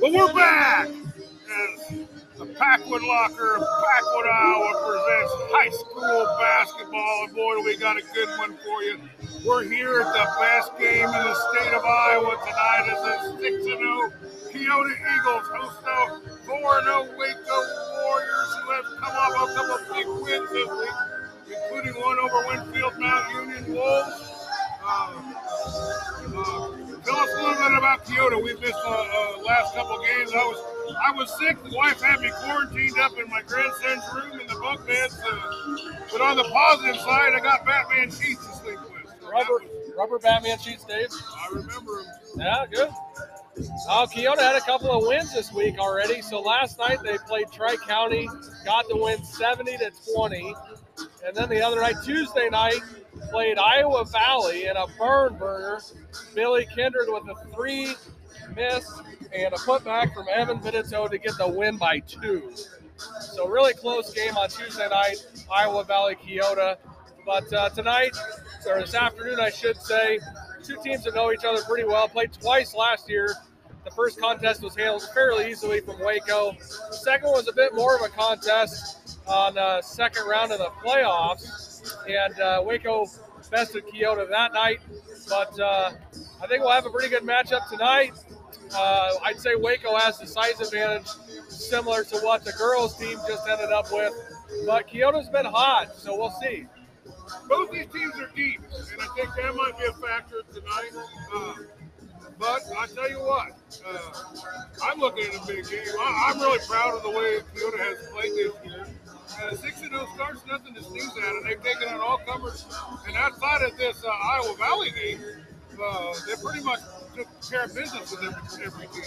But we're back as the Packwood Locker of Packwood, Iowa presents high school basketball. And boy, we got a good one for you. We're here at the best game in the state of Iowa tonight as a 6-0 Keota Eagles host the 4-0 Waco Warriors, who have come off a couple big wins this week, including one over Winfield Mount Union Wolves. Tell us a little bit about Keota. We missed the last couple games. I was sick. The wife had me quarantined up in my grandson's room in the bunk bed. But on the positive side, I got Batman sheets to sleep with. So rubber Batman sheets, Dave. I remember them. Yeah, good. Keota had a couple of wins this week already. So last night they played Tri-County, got the win 70-20. And then the other night, Tuesday night, played Iowa Valley in a burn burner. Billy Kindred with a 3 miss and a putback from Evan Benito to get the win by 2. So really close game on Tuesday night, Iowa Valley Keota. But tonight, or this afternoon, I should say, two teams that know each other pretty well. Played twice last year. The first contest was handled fairly easily from Waco. The second was a bit more of a contest on the second round of the playoffs. And Waco bested Keota that night. But I think we'll have a pretty good matchup tonight. I'd say Waco has the size advantage, similar to what the girls' team just ended up with. But Keota's been hot, so we'll see. Both these teams are deep, and I think that might be a factor tonight. But I tell you what, I'm looking at a big game. I'm really proud of the way Keota has played this year. 6-0 starts, nothing to sneeze at, and they've taken it all covered. And outside of this Iowa Valley game, they pretty much took care of business with every team.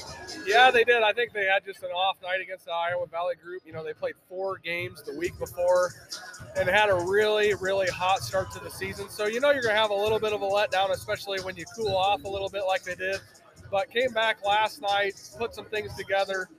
Yeah, they did. I think they had just an off night against the Iowa Valley group. You know, they played 4 games the week before and had a really, really hot start to the season. So, you know, you're going to have a little bit of a letdown, especially when you cool off a little bit like they did. But came back last night, put some things together,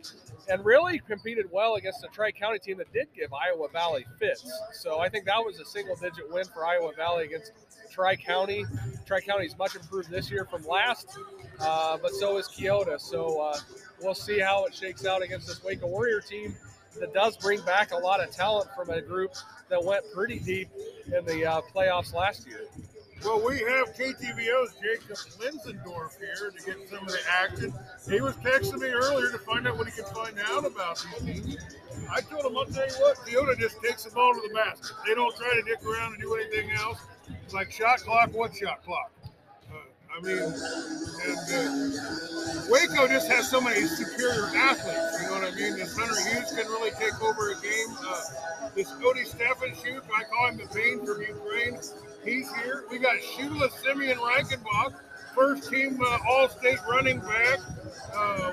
and really competed well against the Tri-County team that did give Iowa Valley fits. So I think that was a single-digit win for Iowa Valley against Tri-County. Tri-County's much improved this year from last, but so is Keota. So we'll see how it shakes out against this Waco Warrior team that does bring back a lot of talent from a group that went pretty deep in the playoffs last year. Well, we have KTVO's Jacob Linsendorf here to get some of the action. He was texting me earlier to find out what he could find out about these teams. I told him, I'll tell you what, Keota just takes the ball to the basket. They don't try to dick around and do anything else. It's like shot clock, what shot clock? Waco just has so many superior athletes, you know what I mean? This Hunter Hughes can really take over a game. This Cody Stephanchuk, I call him the Pain from Ukraine. He's here. We got Shula Simeon Reichenbach, first team All-State running back.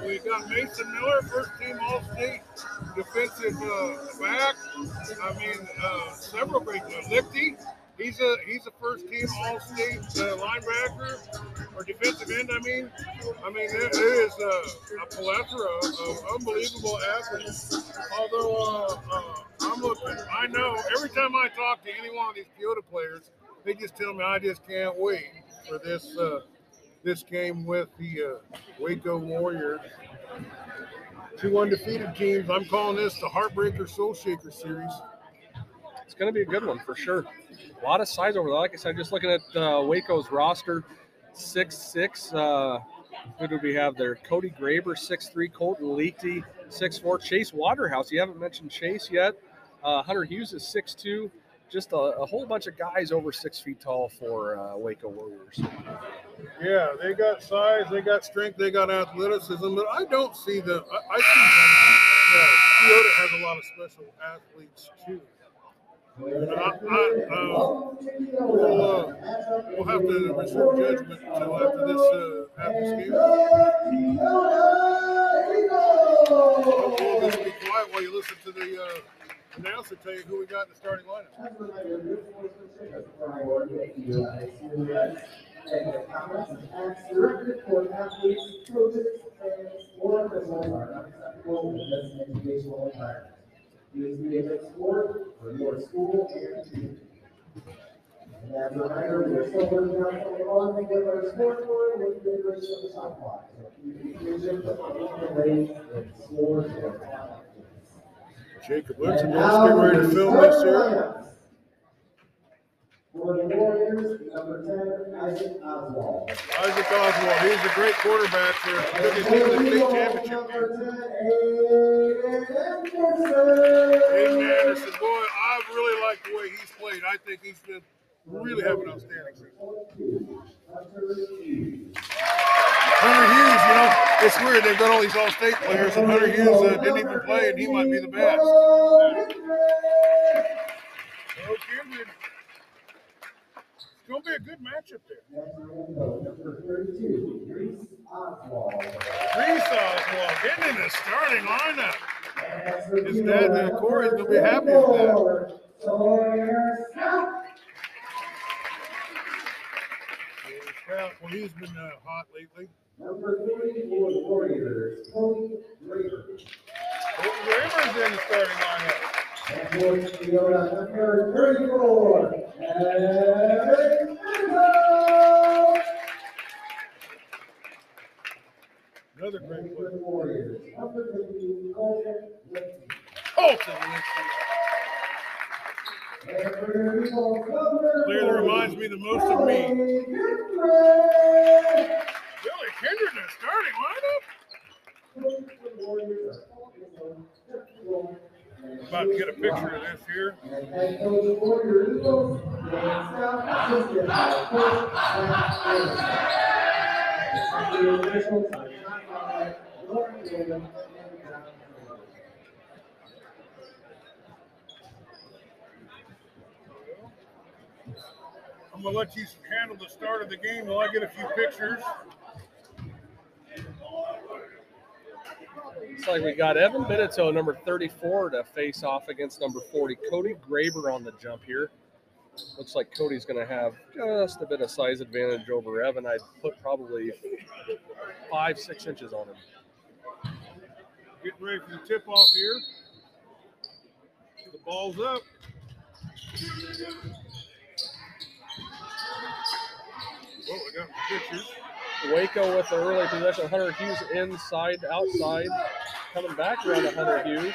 We got Mason Miller, first team All-State defensive back. I mean, several great. Lipke, he's a first team All-State linebacker or defensive end. I mean there is a plethora of unbelievable athletes. Although I'm looking, I know every time I talk to any one of these Keota players, they just tell me I just can't wait for this this game with the Waco Warriors. 2 undefeated teams. I'm calling this the Heartbreaker Soul Shaker series. It's going to be a good one for sure. A lot of size over there. Like I said, just looking at Waco's roster, 6'6". Who do we have there? Cody Graber, 6'3". Colton Leakey, 6'4". Chase Waterhouse. You haven't mentioned Chase yet. Hunter Hughes is 6'2". Just a whole bunch of guys over 6 feet tall for Waco Warriors. Yeah, they got size, they got strength, they got athleticism, but I don't see them. I see Keota has a lot of special athletes too. And we'll have to reserve judgment until after this game. Hopefully, just be quiet while you listen to the. Now to tell you who we got in the starting lineup. Jacob Woodson getting ready to film this year. For the Warriors, number 10, Isaac Oswald. Isaac Oswald, he's a great quarterback for his team in the state championship game. Aiden Anderson, boy, I really like the way he's played. I think he's been really having an outstanding season. Hunter Hughes, you know, it's weird. They've got all these all-state players, and Hunter Hughes didn't even play, and he might be the best. So, it's going to be a good matchup there. Number 32, Reese Oswald. Reese Oswald getting in the starting lineup. His dad, Corey's going to be happy with that. Well, he's been hot lately. Number 3 for the Warriors, Cody Graver. Cody Graver's in the starting lineup. And for Toyota, number 34, Eric Rizzo. Another great player. Warriors, number 15, Colton Whitney. Colton Whitney. That reminds me the most of me. Billy Kindred in the starting lineup. About to get a picture of this here. I'm going to let you handle the start of the game while I get a few pictures. Looks like we got Evan Benito, number 34, to face off against number 40. Cody Graber on the jump here. Looks like Cody's going to have just a bit of size advantage over Evan. I'd put probably 5-6 inches on him. Getting ready for the tip-off here. The ball's up. Well, we got pictures. Waco with the early possession. Hunter Hughes inside, outside. Coming back around to Hunter Hughes.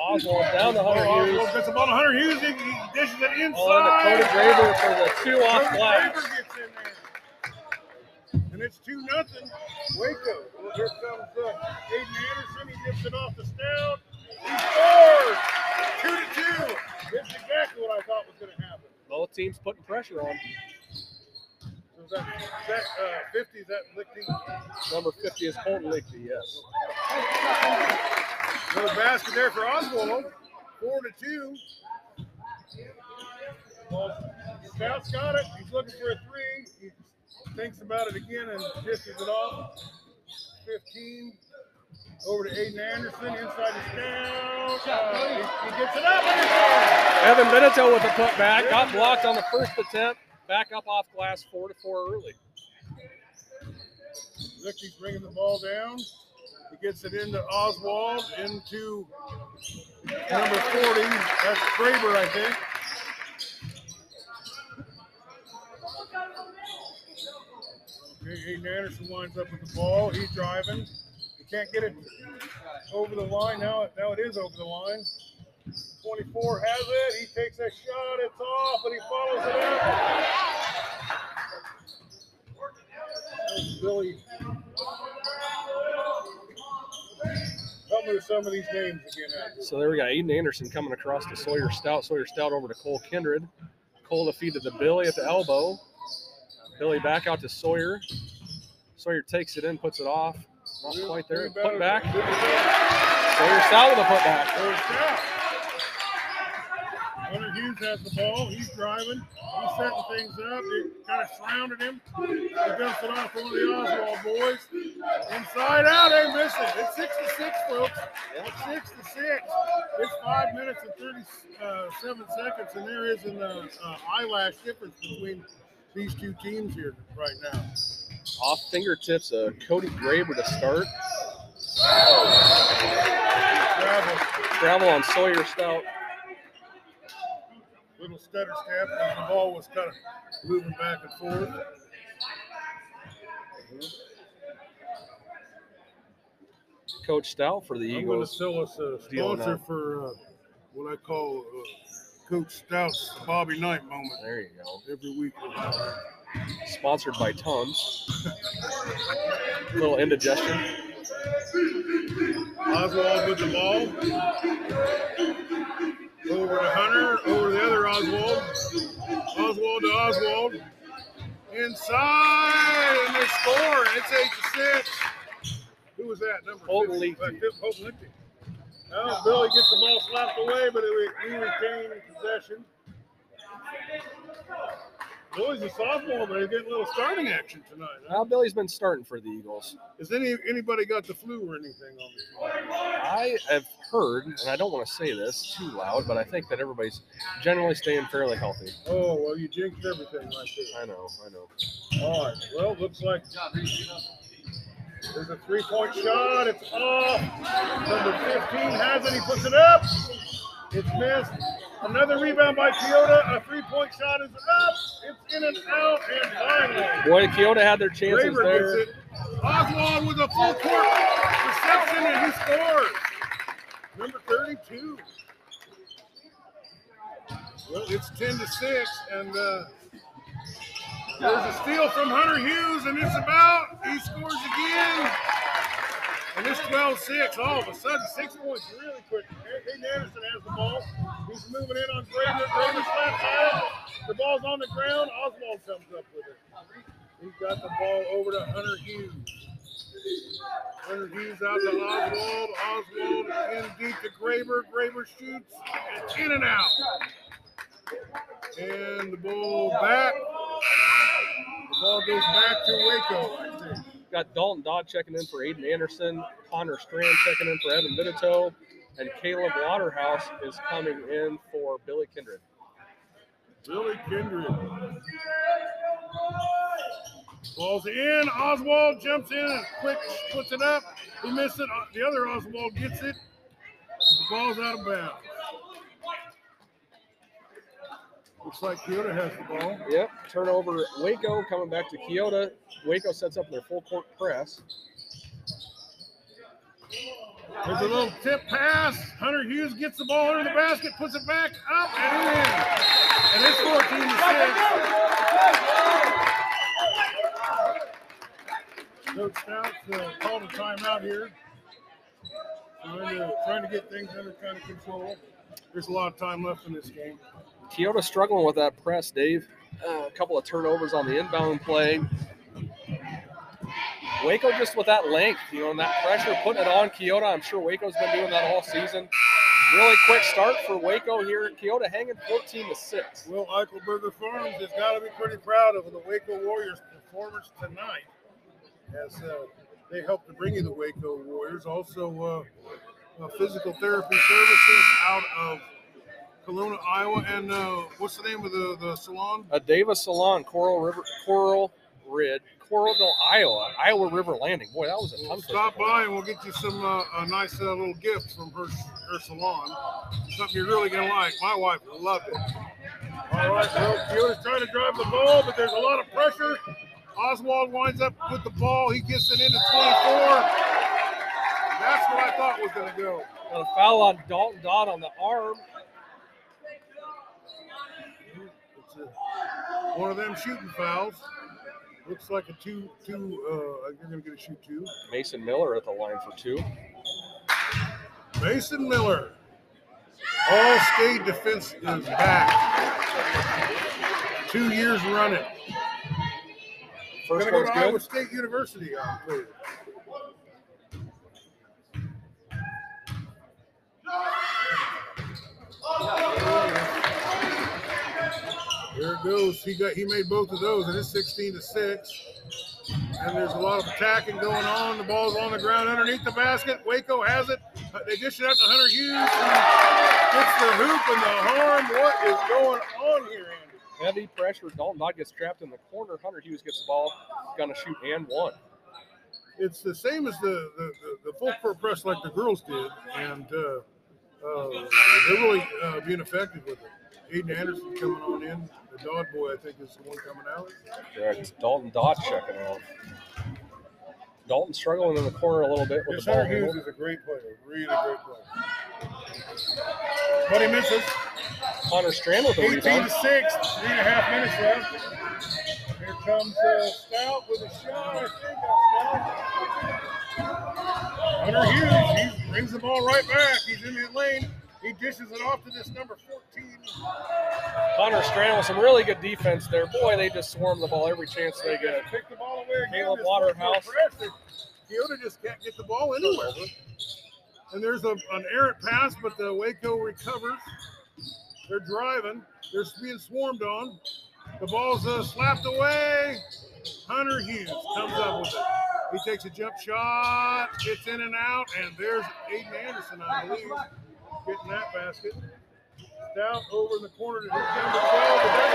Oswald down to Hunter Hughes. Gets the ball to Hunter Hughes. He dishes it inside. On to Cody Graver for the two-off blast. Cody Graver gets in there. And it's 2-0. Waco. Well, here comes Aiden Anderson. He dips it off the stout. He scores! 2-2. That's exactly what I thought was going to happen. Both teams putting pressure on. So is that 50, is that Lichty? Number 50 is Colton Lichty, yes. Another basket there for Oswald. 4-2. Well, Scout's got it. He's looking for a three. He thinks about it again and dishes it off. 15. Over to Aiden Anderson, inside the scout. He gets it up. Evan Benito with a putback. Got blocked on the first attempt. Back up off glass, 4-4 early. Look, he's bringing the ball down. He gets it into Oswald, into number 40. That's Graber, I think. Okay, Aiden Anderson winds up with the ball. He's driving. Can't get it over the line. Now it is over the line. 24 has it. He takes a shot. It's off, but he follows it up. That's Billy. Help me with some of these names again. So there we got Aiden Anderson coming across to Sawyer Stout. Sawyer Stout over to Cole Kindred. Cole to feed to the Billy at the elbow. Billy back out to Sawyer. Sawyer takes it in, puts it off. Not quite there. Put back. Sawyer Stout with a put back. Hunter Hughes has the ball. He's driving. He's setting things up. It kind of surrounded him. He dumps it off one of the Oswald boys. Inside out. They miss it. It's 6-6, folks. It's 6-6. It's 5 minutes and 37 seconds, and there is an eyelash difference between these two teams here right now. Off fingertips, Cody Graber to start. Travel on Sawyer Stout. Little stutter step, and the ball was kind of moving back and forth. Coach Stout for the Eagles. I'm going to sell us a sponsor for what I call Coach Stout's Bobby Knight moment. There you go. Every week. Sponsored by Tums. A little indigestion. Oswald with the ball. Over to Hunter. Over the other Oswald. Oswald to Oswald. Inside. And they score. It's 8-6. Who was that? Number Holton Lichty. Oh, Billy gets the ball slapped away, but he retained possession. Billy's a sophomore, but he's getting a little starting action tonight. Huh? Well, Billy's been starting for the Eagles. Has anybody got the flu or anything on this team? I have heard, and I don't want to say this too loud, but I think that everybody's generally staying fairly healthy. Oh, well, you jinxed everything right there. I know. All right. Well, looks like there's a three-point shot. It's off. Number 15 has it. He puts it up. It's missed. Another rebound by Keota. A three-point shot is up. It's in and out and finally. Boy, Keota had their chances Raver there. Gets it. Oswald with a full court reception, and he scores. Number 32. Well, it's 10-6, and there's a steal from Hunter Hughes, and it's about. He scores again. And it's 12-6. All of a sudden, 6 points really quick. Hayden Anderson has the ball. He's moving in on Braver. Braver slaps out. The ball's on the ground. Oswald comes up with it. He's got the ball over to Hunter Hughes. Hunter Hughes out to Oswald. Oswald in deep to Graber. Graber shoots. It's in and out. And the ball back. The ball goes back to Waco, I think. Got Dalton Dodd checking in for Aiden Anderson. Connor Strand checking in for Evan Vitito. And Caleb Waterhouse is coming in for Billy Kindred. Billy Kindred. Ball's in. Oswald jumps in and quick puts it up. He missed it. The other Oswald gets it. The ball's out of bounds. Looks like Keota has the ball. Yep. Turnover. Waco coming back to Keota. Waco sets up their full court press. There's a little tip pass. Hunter Hughes gets the ball under the basket, puts it back up and in. And it's 14-6. Coach Stout called a timeout here. Trying to get things under kind of control. There's a lot of time left in this game. Keota struggling with that press, Dave. A couple of turnovers on the inbound play. Waco just with that length, and that pressure, putting it on Keota. I'm sure Waco's been doing that all season. Really quick start for Waco here. Keota hanging 14-6. Will Eichelberger Farms has got to be pretty proud of the Waco Warriors' performance tonight, as they helped to bring you the Waco Warriors. Also, physical therapy services out of Kelowna, Iowa, and what's the name of the salon? Davis Salon, Coralville, Iowa, Iowa River Landing. Boy, that was a tongue twister. Stop by and we'll get you some a nice little gift from her salon. Something you're really going to like. My wife loved it. All right, well, Keota's trying to drive the ball, but there's a lot of pressure. Oswald winds up with the ball. He gets it into 24. That's what I thought was going to go. Got a foul on Dalton Dodd on the arm. It's one of them shooting fouls. Looks like a you're going to get a shoot two. Mason Miller at the line for two. Mason Miller. All-state defense is back. 2 years running. First one's good. Iowa State University on play. There it goes. He made both of those, and it's 16-6. And there's a lot of attacking going on. The ball's on the ground underneath the basket. Waco has it. They dish it out to Hunter Hughes. Gets the hoop and the harm. What is going on here, Andy? Heavy pressure. Dalton Dodd gets trapped in the corner. Hunter Hughes gets the ball. Going to shoot and one. It's the same as the full court press like the girls did, and they're really being effective with it. Aiden Anderson coming on in. The Dodd boy, I think, is the one coming out. Correct. Dalton Dodd checking out. Dalton struggling in the corner a little bit with the ball. Hughes is a great player, really great player. But he misses. Connor Strand with the 18 rebound. 18-6, 3.5 minutes left. Here comes Stout with a shot. I think that's Stout. Hunter Hughes, he brings the ball right back. He's in his lane. He dishes it off to this number 14. Connor Strand with some really good defense there. Boy, they just swarm the ball every chance they get. Pick the ball away again. Caleb Waterhouse. Kyoto just can't get the ball anywhere. And there's an errant pass, but the Waco recovers. They're driving. They're being swarmed on. The ball's slapped away. Hunter Hughes comes up with it. He takes a jump shot, gets in and out, and there's Aiden Anderson, I believe, getting that basket. Down over in the corner to his number 12, but that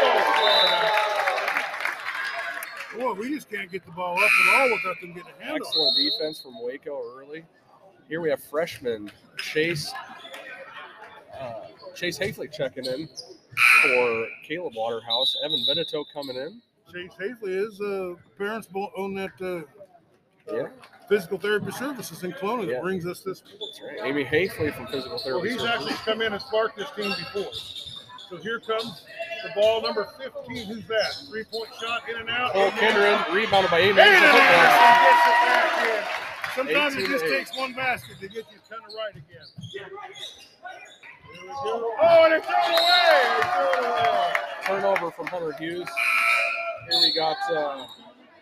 ball's flying out. Boy, we just can't get the ball up at all without them getting a handle. Excellent defense from Waco early. Here we have freshman Chase Hafley checking in for Caleb Waterhouse. Evan Benito coming in. Chase Hafley is parents own that physical therapy services in Kelowna that brings us this. That's right. Amy Hafley from physical therapy. Well, he's actually come in and sparked this team before. So here comes the ball, number 15. Who's that? Three-point shot in and out. Oh, Kendrin rebounded by Amy. Sometimes it just takes one basket to get you kind of right again. Yeah. Oh, and it's thrown away! Turnover from Hunter Hughes. Here we got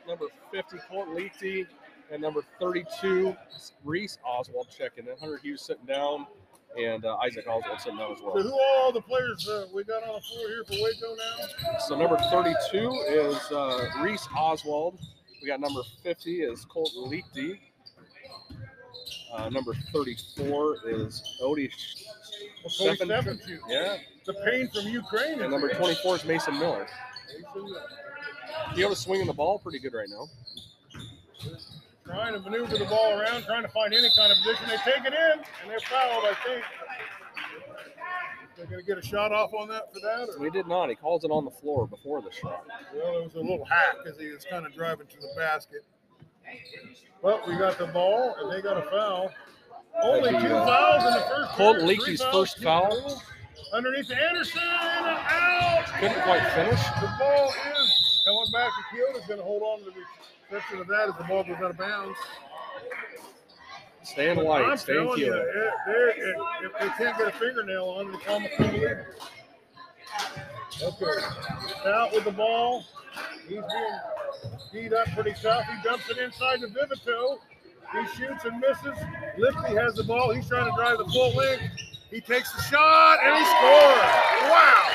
number 50, Colton Leakey, and number 32, Reese Oswald checking in. Hunter Hughes sitting down, and Isaac Oswald sitting down as well. So who are all the players we got on the floor here for Waco now? So number 32 is Reese Oswald. We got number 50 is Colton Leakey. Number 34 is Odie Stefanchuk. Yeah. The pain from Ukraine. And number 24 is Mason Miller. Kyoto's swinging the ball pretty good right now. Trying to maneuver the ball around, trying to find any kind of position. They take it in, and they're fouled, I think. They're going to get a shot off on that for that? Or? We did not. He calls it on the floor before the shot. Well, it was a little hack because he was kind of driving to the basket. Well, we got the ball, and they got a foul. Only two fouls in the first quarter. Colton Leakey's first foul. Underneath Anderson, and out. Couldn't quite finish. The ball is coming back to Kyoto's going to hold on to the reception of that as the ball goes out of bounds. Stan White, Stan Kyoto. If they can't get a fingernail on it, it's almost unbelievable. Okay, out with the ball. He's being beat up pretty tough. He dumps it inside to Vivito. He shoots and misses. Lifty has the ball. He's trying to drive the full length. He takes the shot, and he scores. Wow.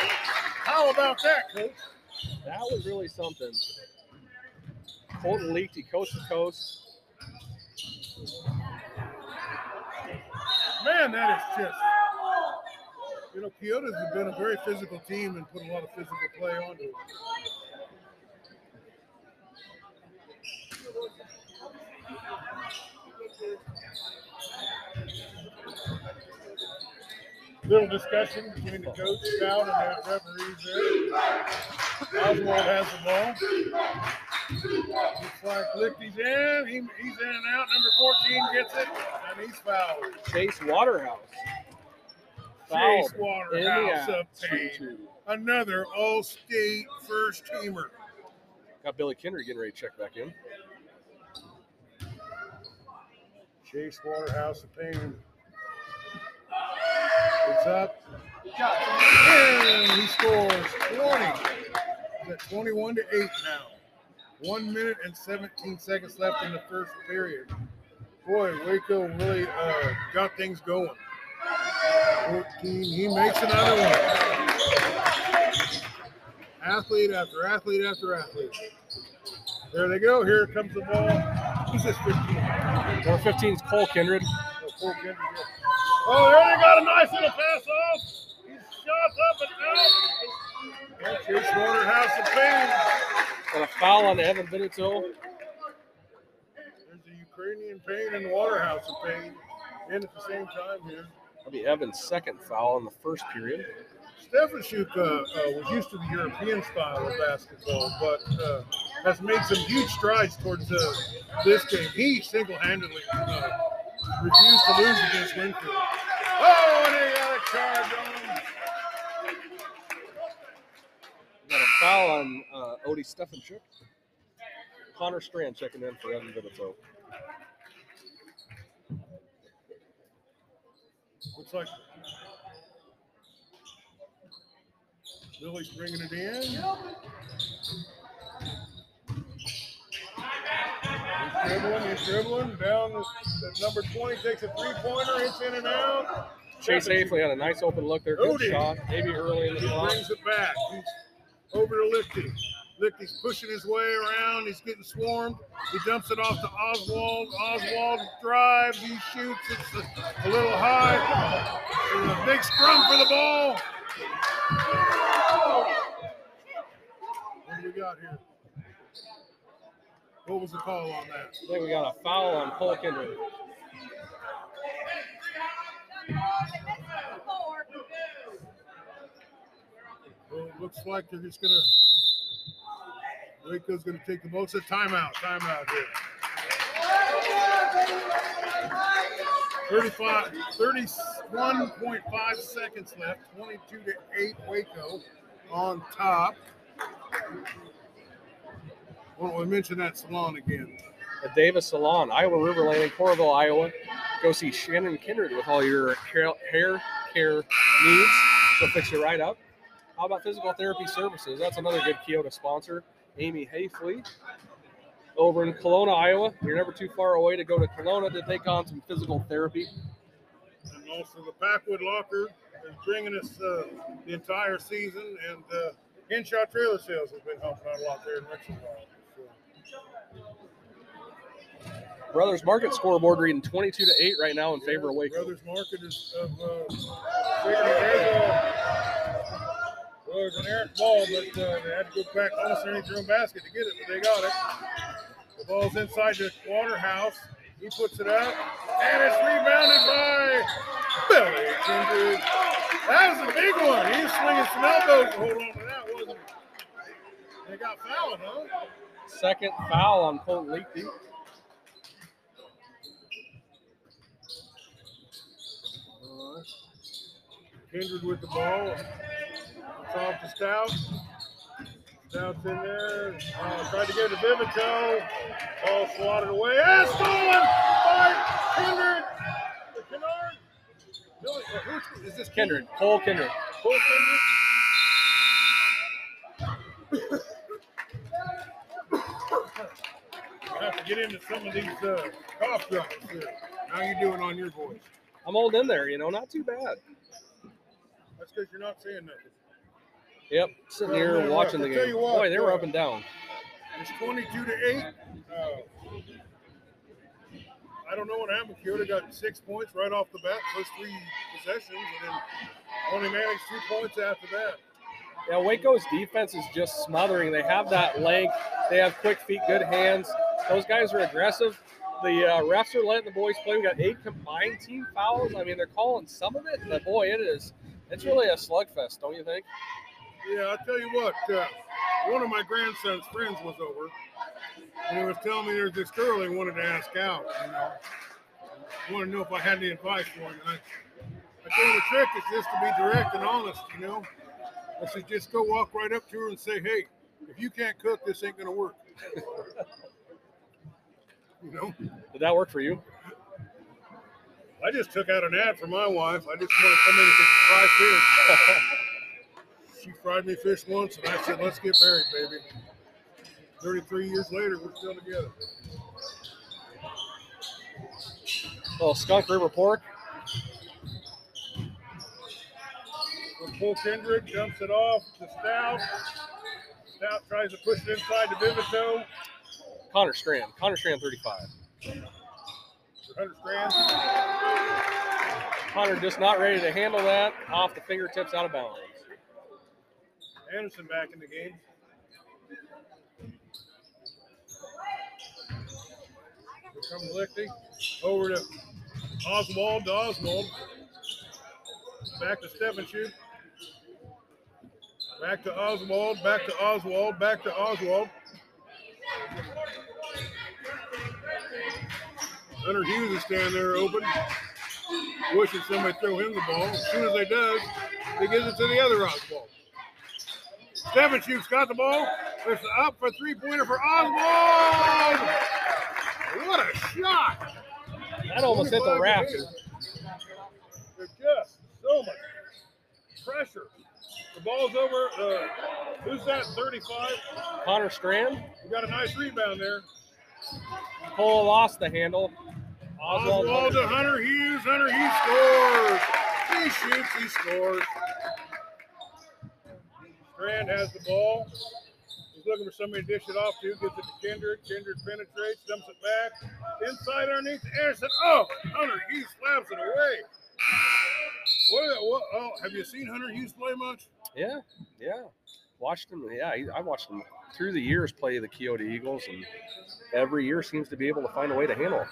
How about that, Coach? That was really something. Colton Leakey, coast to coast. Man, that is just... You know, Kyoto's been a very physical team and put a lot of physical play onto it. Little discussion between the coach, Stout, and that referee there. Oswald has the ball. Looks like Lifty's in. He's in and out. Number 14 gets it, and he's fouled. Chase Waterhouse. Chase Waterhouse obtained another All-State first-teamer. Got Billy Kinder getting ready to check back in. Chase Waterhouse obtained. It's up. And he scores 20. He's at 21 to 8 now. 1 minute and 17 seconds left in the first period. Boy, Waco really got things going. 14, he makes another one. Athlete after athlete after athlete. There they go. Here comes the ball. Who's this 15? Number 15 is Cole Kindred. Oh, Cole Kindred. Oh, there they got a nice little pass off. He shots up and out. Here's Waterhouse of Fame. Got a foul on Evan Benito. There's a Ukrainian Payne and Waterhouse of Payne in at the same time here. That'll be Evan's second foul in the first period. Stefanchuk was used to the European style of basketball, but has made some huge strides towards this game. He single-handedly refused to lose against Winfield. Oh, and he got a charge on. Got a foul on Odie Steffenschuk. Connor Strand checking in for Evan Vitito. Looks like Billy's bringing it in. He's dribbling. Down the number 20, takes a three-pointer, hits in and out. Chase Hafley had a nice open look there. Good shot, maybe early in the block. He brings it back. He's over to Lichty. Lichty's pushing his way around. He's getting swarmed. He dumps it off to Oswald. Oswald drives. He shoots. It's a little high. There's a big scrum for the ball. What do we got here? What was the call on that? I think we got a foul on Cole Kindred. Well, it looks like they're just going to – Waco's going to take the most of timeout here. 31.5 seconds left, 22-8 Waco on top. Why don't we mention that salon again? The Davis Salon, Iowa River Lane in Coralville, Iowa. Go see Shannon Kindred with all your hair care needs. She'll fix you right up. How about physical therapy services? That's another good Keota sponsor. Amy Hafley over in Kelowna, Iowa. You're never too far away to go to Kelowna to take on some physical therapy. And also the Packwood Locker is bringing us the entire season, and Henshaw Trailer Sales has been helping out a lot there in Richmond. Brothers Market scoreboard reading 22-8 right now in favor of Waco. Brothers Market is Well, it was an errant ball, but they had to go back almost underneath their own basket to get it, but they got it. The ball's inside the Waterhouse. He puts it up, and it's rebounded by Billy Kindred. That was a big one. He was swinging some elbows to hold on to that, wasn't he? They got fouled, huh? Second foul on Colton Leakey. All right. Kindred with the ball. Off to Stout. Stout's in there. Tried to give it to Vivito. Ball swatted away. And stolen by Kindred. Is this Kindred? Cole Kindred. I have to get into some of these cough drops here. How you doing on your voice? I'm holding in there, not too bad. That's because you're not saying nothing. Yep, sitting here watching the game. What, boy, they were up and down. It's 22-8. I don't know what happened. Keota got 6 points right off the bat, first three possessions, and then only managed 2 points after that. Yeah, Waco's defense is just smothering. They have that length. They have quick feet, good hands. Those guys are aggressive. The refs are letting the boys play. We got 8 combined team fouls. I mean, they're calling some of it, but, boy, it's really a slugfest, don't you think? Yeah, I'll tell you what, one of my grandson's friends was over, and he was telling me there's this girl he wanted to ask out, wanted to know if I had any advice for him. And I told him the trick is just to be direct and honest, I said, just go walk right up to her and say, hey, if you can't cook, this ain't going to work. Did that work for you? I just took out an ad for my wife. I just wanted somebody to fry fish. She fried me fish once, and I said, let's get married, baby. 33 years later, we're still together. Well, Skunk River Pork. Cole Kindred jumps it off to Stout. Stout tries to push it inside to Vivito. Connor Strand, 35. Connor just not ready to handle that. Off the fingertips, out of bounds. Anderson back in the game. Here comes Lichty. Over to Oswald. Back to Steffenschuk. Back to Oswald. Hunter Hughes is standing there open, wishing somebody throw him the ball. As soon as they does, he gives it to the other Oswald. Seven shoots, got the ball. It's up for three-pointer for Oswald. What a shot. That almost hit the rafters. There's just so much pressure. The ball's over. Who's that? 35. Connor Strand. We got a nice rebound there. Cole lost the handle. Oswald to Hunter Hughes. Hunter Hughes scores. He shoots. He scores. Strand has the ball. He's looking for somebody to dish it off to. Gets it to Kindred. Kindred penetrates. Dumps it back. Inside underneath Anderson. Oh, Hunter Hughes slaps it away. What? Oh, have you seen Hunter Hughes play much? Yeah. Watched him. Yeah, I watched him through the years play the Coyote Eagles, and every year seems to be able to find a way to handle him.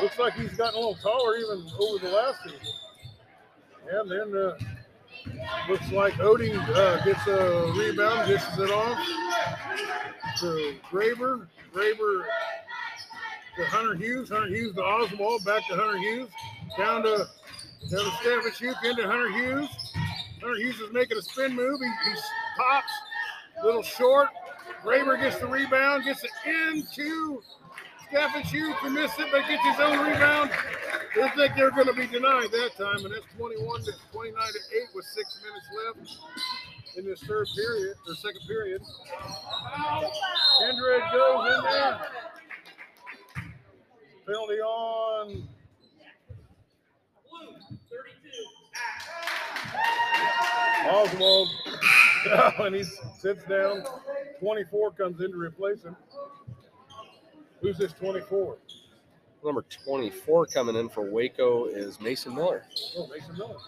Looks like he's gotten a little taller even over the last season. And then looks like Oding gets a rebound, dishes it off to Graber. Graber to Hunter Hughes. Hunter Hughes to Oswald. Back to Hunter Hughes. Down to Stafford Shook, into Hunter Hughes. Hunter Hughes is making a spin move. He pops, a little short. Graber gets the rebound, gets it into Stafford Shook, who missed it, but gets his own rebound. They think they're going to be denied that time, and that's 21 to 29 to 8 with 6 minutes left in this third period, or second period. Kindred goes in there. Penalty on. Oswald, and he sits down. 24 comes in to replace him. Who's this 24? Number 24 coming in for Waco is Mason Miller. Oh, Mason Miller.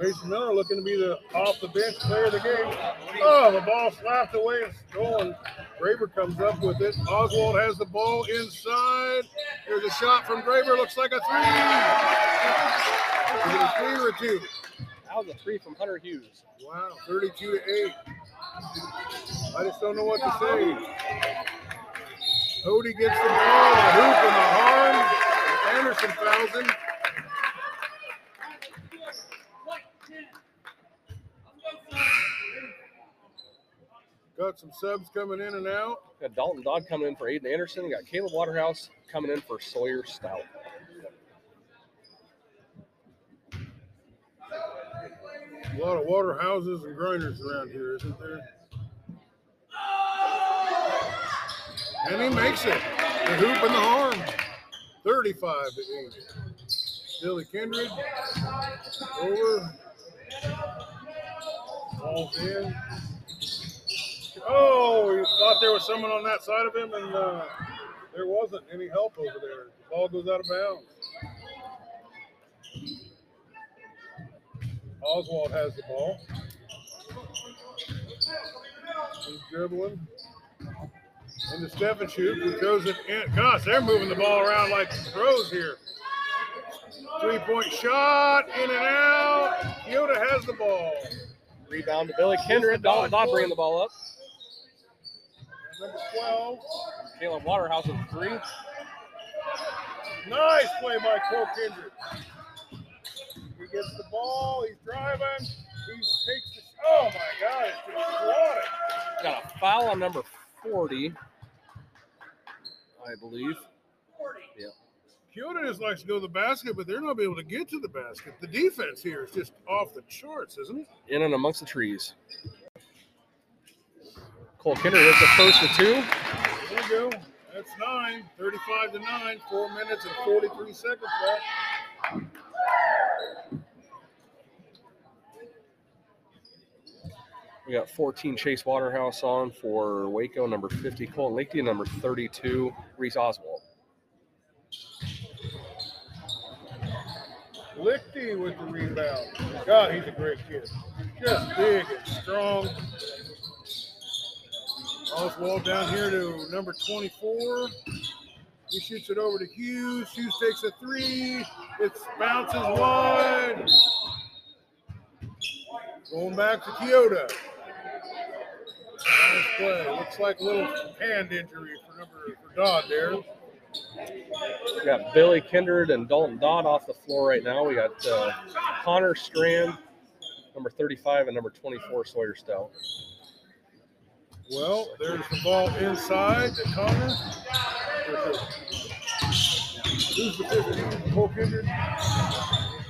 Mason Miller looking to be the off-the-bench player of the game. Oh, the ball slapped away and stolen. Graber comes up with it. Oswald has the ball inside. There's a shot from Graber. Looks like a three. Is it a three or a two? That was a three from Hunter Hughes. Wow, 32 to 8. I just don't know what to say. Odie gets the ball, the hoop, and the arm. Anderson fouls him. Got some subs coming in and out. Got Dalton Dodd coming in for Aiden Anderson. We got Caleb Waterhouse coming in for Sawyer Stout. A lot of Waterhouses and Grinders around here, isn't there? And he makes it. The hoop and the arm. 35 to 8. Billy Kindred. Over. Ball's in. Oh, he thought there was someone on that side of him, and there wasn't any help over there. The ball goes out of bounds. Oswald has the ball. He's dribbling. Into Stephen Shoot, who throws it in. Gosh, they're moving the ball around like pros here. Three-point shot, in and out. Yoda has the ball. Rebound to Billy Kindred. Dalton Dodd bringing the ball up. Number 12. Caleb Waterhouse with three. Nice play by Cole Kindred. He gets the ball. He's driving. He takes the – oh, my God. It's just flooded. Got a foul on number 40, I believe. 40. Yeah. Kyoto just likes to go to the basket, but they're not able to get to the basket. The defense here is just off the charts, isn't it? In and amongst the trees. Cole Kinder hits the first to two. There we go. That's 9. 35 to 9. 4 minutes and 43 seconds left. We got 14 Chase Waterhouse on for Waco, number 50. Colton Lakey, number 32. Reese Oswald. Lichty with the rebound. God, he's a great kid. Just big and strong. Oswald down here to number 24. He shoots it over to Hughes. Hughes takes a three. It bounces wide. Going back to Kyoto. Nice play. Looks like a little hand injury for Dodd there. We got Billy Kindred and Dalton Dodd off the floor right now. We got Connor Strand, number 35, and number 24, Sawyer Stout. Well, there's the ball inside to Connor. Who's the pitcher? Cole Kindred. Got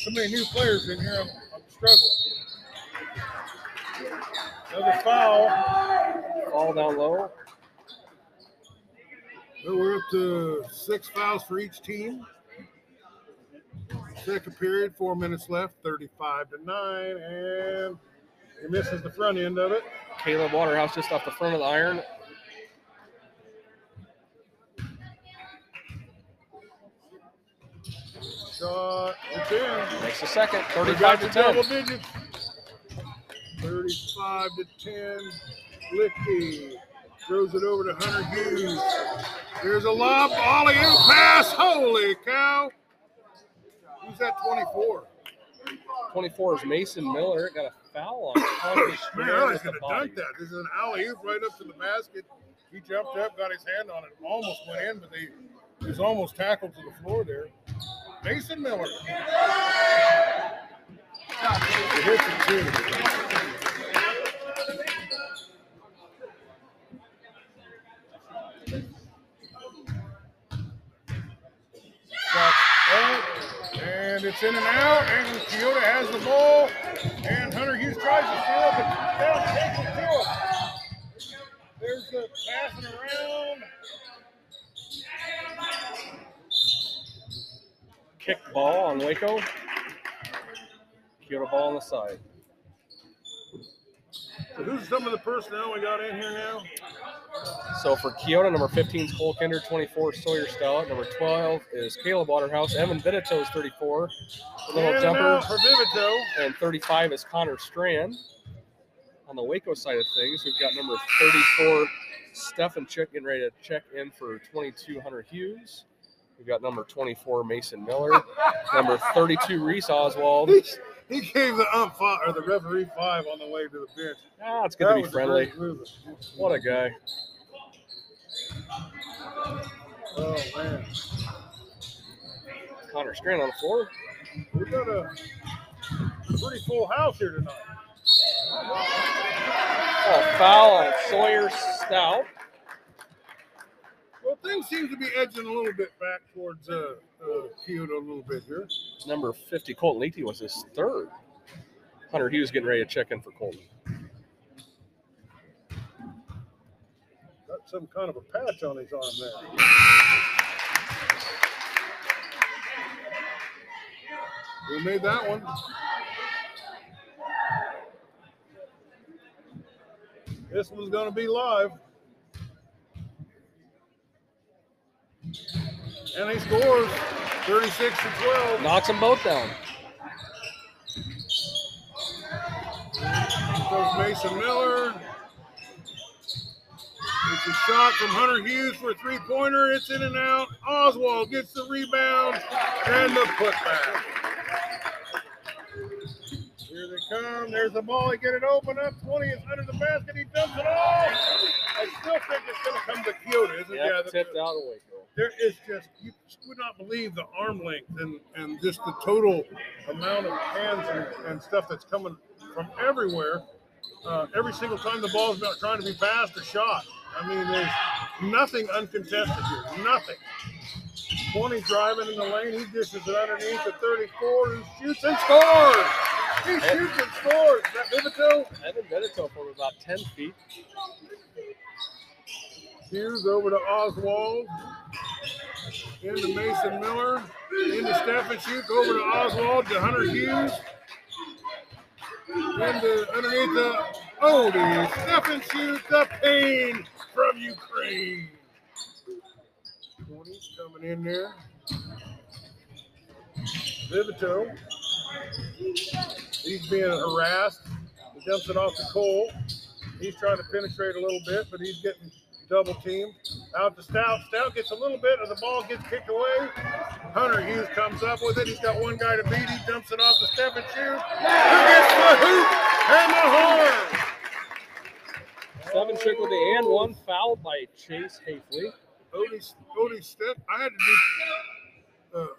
so many new players in here, I'm struggling. Another foul. Fall down low. So we're up to 6 fouls for each team. Second period, 4 minutes left, 35-9, and he misses the front end of it. Caleb Waterhouse just off the front of the iron. Shot, it's in. Makes the second, 35-10. Double digits. 35-10, Lichty. Throws it over to Hunter Hughes. There's a lob, alley-oop pass. Holy cow. Who's that 24? 24 is Mason Miller. It got a foul on it. Man, I was going to dunk that. This is an alley-oop right up to the basket. He jumped up, got his hand on it, almost went in, but he was almost tackled to the floor there. Mason Miller. It hits it too. And it's in and out, and Keota has the ball, and Hunter Hughes tries to steal it, but down takes it to him. There's the passing around. Kick ball on Waco. Keota ball on the side. So who's some of the personnel we got in here now? So for Keota, number 15 is Cole Kinder, 24 Sawyer Stout, number 12 is Caleb Waterhouse, Evan Vivito is 34, a little jumper for Vivito, and 35 is Connor Strand. On the Waco side of things, we've got number 34 Stephan Chick getting ready to check in for 22 Hunter Hughes. We've got number 24 Mason Miller, number 32 Reese Oswald. He gave the umpire or the referee 5 on the way to the bench. Ah, it's good to be friendly. What a guy. Oh man. Connor Strand on the floor. We've got a pretty full house here tonight. Oh, foul on Sawyer Stout. Well, things seem to be edging a little bit back towards Keota a little bit here. Number 50, Colton Leakey was his third. Hunter Hughes getting ready to check in for Colton. Got some kind of a patch on his arm there. We made that one. This one's going to be live. And he scores 36-12. Knocks them both down. Goes Mason Miller. It's a shot from Hunter Hughes for a three-pointer. It's in and out. Oswald gets the rebound and the putback. Here they come. There's the ball. They get it open up. 20 is under the basket. He dumps it off. I still think it's going to come to Keota, isn't it? Yeah, tipped out of Waco. There is just, you would not believe the arm length and just the total amount of hands and stuff that's coming from everywhere. Every single time the ball's not trying to be passed or shot. I mean, there's nothing uncontested here, nothing. 20 driving in the lane, he dishes it underneath the 34, and shoots and scores! He shoots and scores! Is that Vivito? Evan Vivito from about 10 feet. Hughes over to Oswald. Into Mason Miller, into Stephan Chick, over to Oswald, to Hunter Hughes, into underneath the oldie, Stephan Chick, the pain from Ukraine. 20's coming in there. Vivito, he's being harassed. He dumps it off to Cole. He's trying to penetrate a little bit, but he's getting double teamed. out to Stout. Stout gets a little bit of the ball, gets kicked away. Hunter Hughes comes up with it. He's got one guy to beat. He dumps it off the step and shoots. Who gets the hoop and the horn? Seven Shickleby and one foul by Chase Hafley. Odie stepped. I had to do.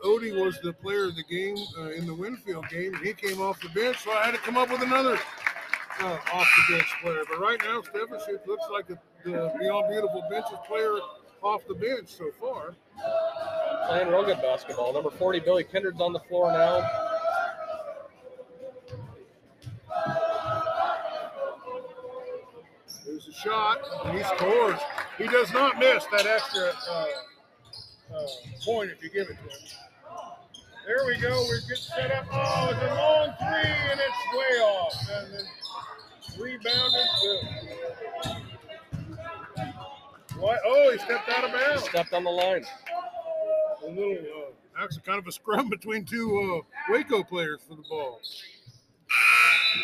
Odie was the player of the game in the Winfield game. He came off the bench, so I had to come up with another off the bench player. But right now, Stephen Shoup looks like the Beyond Beautiful Benches player off the bench so far. Playing real good basketball. Number 40, Billy Kindred's on the floor now. There's a shot, and he scores. He does not miss that extra point if you give it to him. There we go. We're getting set up. Oh, it's a long three, and it's way off. And then rebounded. What? Oh, he stepped out of bounds. He stepped on the line. A little, actually, kind of a scrum between two Waco players for the ball.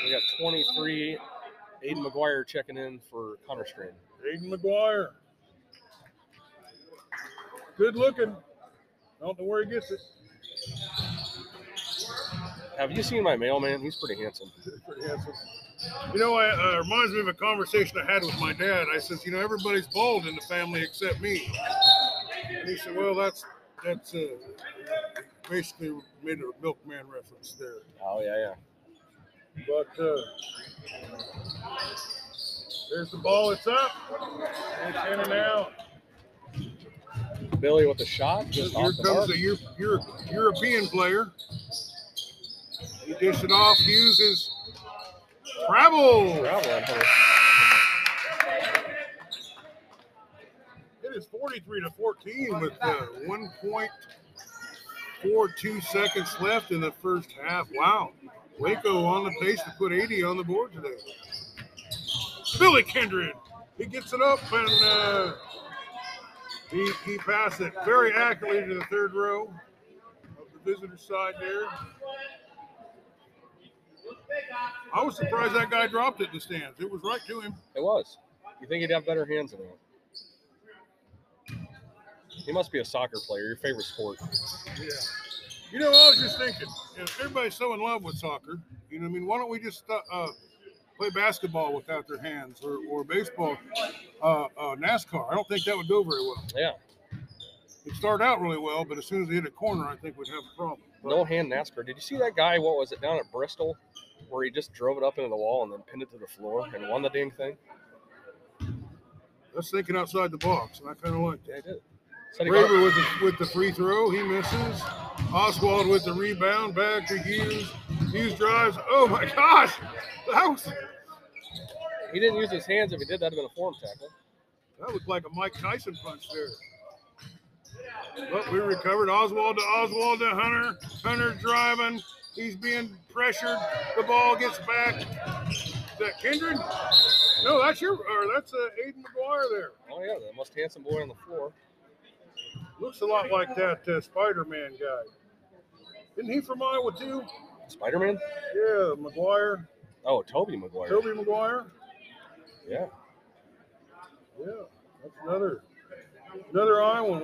We got 23. Aiden McGuire checking in for Connor Strain. Aiden McGuire. Good looking. I don't know where he gets it. Have you seen my mailman? He's pretty handsome. Pretty handsome. You know, it reminds me of a conversation I had with my dad. I says, you know, everybody's bald in the family except me. And he said, well, that's basically made a milkman reference there. Oh, yeah. But there's the ball. It's up. It's in and out. Billy with a shot. Just here off the comes a European player. He dished it off. Hughes is travel. It is 43-14 with 1.42 seconds left in the first half. Wow. Waco on the pace to put 80 on the board today. Billy Kindred. He gets it up and he passed it very accurately to the third row of the visitor side there. I was surprised that guy dropped it in the stands. It was right to him. It was. You think he'd have better hands than that? He must be a soccer player, your favorite sport. Yeah. You know, I was just thinking, if everybody's so in love with soccer, you know what I mean, why don't we just play basketball without their hands or baseball, NASCAR? I don't think that would go very well. Yeah. It started out really well, but as soon as they hit a corner, I think we'd have a problem. But no hand NASCAR. Did you see that guy, what was it, down at Bristol, where he just drove it up into the wall and then pinned it to the floor and won the damn thing? That's thinking outside the box, and I kind of liked it. Yeah, he did. Graver with the free throw. He misses. Oswald with the rebound. Back to Hughes. Hughes drives. Oh, my gosh. He didn't use his hands. If he did, that would have been a form tackle. That looked like a Mike Tyson punch there. But we recovered. Oswald to Hunter. Hunter driving. He's being pressured. The ball gets back. Is that Kindred? No, that's Aiden McGuire there. Oh, yeah, the most handsome boy on the floor. Looks a lot like that Spider-Man guy. Isn't he from Iowa, too? Spider-Man? Yeah, McGuire. Oh, Toby McGuire. Toby McGuire? Yeah. Yeah, that's another Iowan.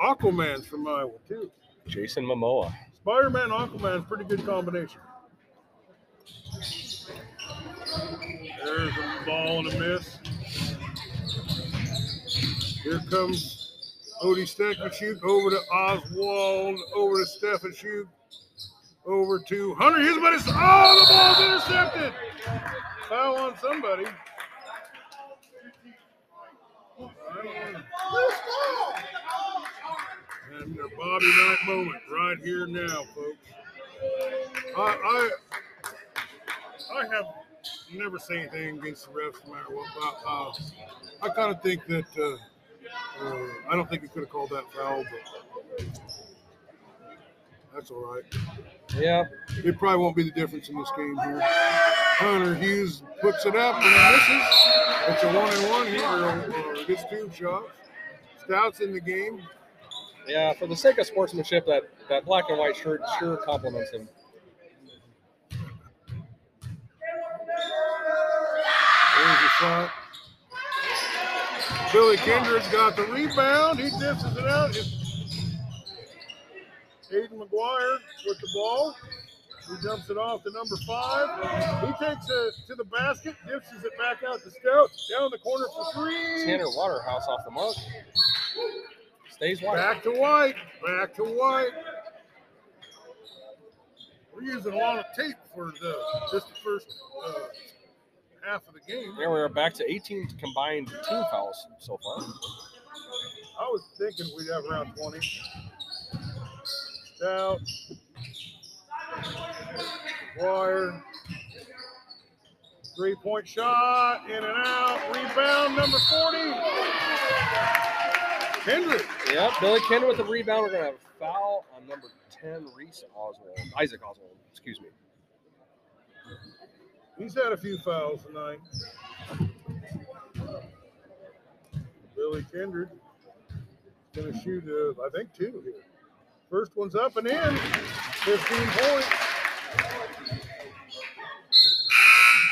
Aquaman's from Iowa, too. Jason Momoa. Spider-Man, Aquaman, pretty good combination. There's a ball and a miss. Here comes Odie Stefanchuk over to Oswald, over to Stefanchuk, over to Hunter Hughes, but it's the ball's intercepted. Foul on somebody. And a Bobby Knight moment right here now, folks. I have never said anything against the refs, no matter what. I kind of think that I don't think he could have called that foul, but that's all right. Yeah. It probably won't be the difference in this game here. Hunter Hughes puts it up and he misses. It's a 1-and-1 here. He gets two shots. Stout's in the game. Yeah, for the sake of sportsmanship, that black and white shirt sure compliments him. There's a shot. Billy Kindred's got the rebound. He dishes it out. Aiden McGuire with the ball. He dumps it off to number 5. He takes it to the basket, dishes it back out to Stout. Down the corner for three. Tanner Waterhouse off the mark. Stays White. Back to White. Back to White. We're using a lot of tape for just the first half of the game. Yeah, we're back to 18 combined team fouls so far. I was thinking we'd have around 20. Stout. Wire. 3-point shot. In and out. Rebound, number 40. Kindred. Yep, Billy Kindred with the rebound. We're going to have a foul on number 10, Isaac Oswald. Excuse me. He's had a few fouls tonight. Billy Kindred going to shoot, I think, 2 here. First one's up and in. 15 points.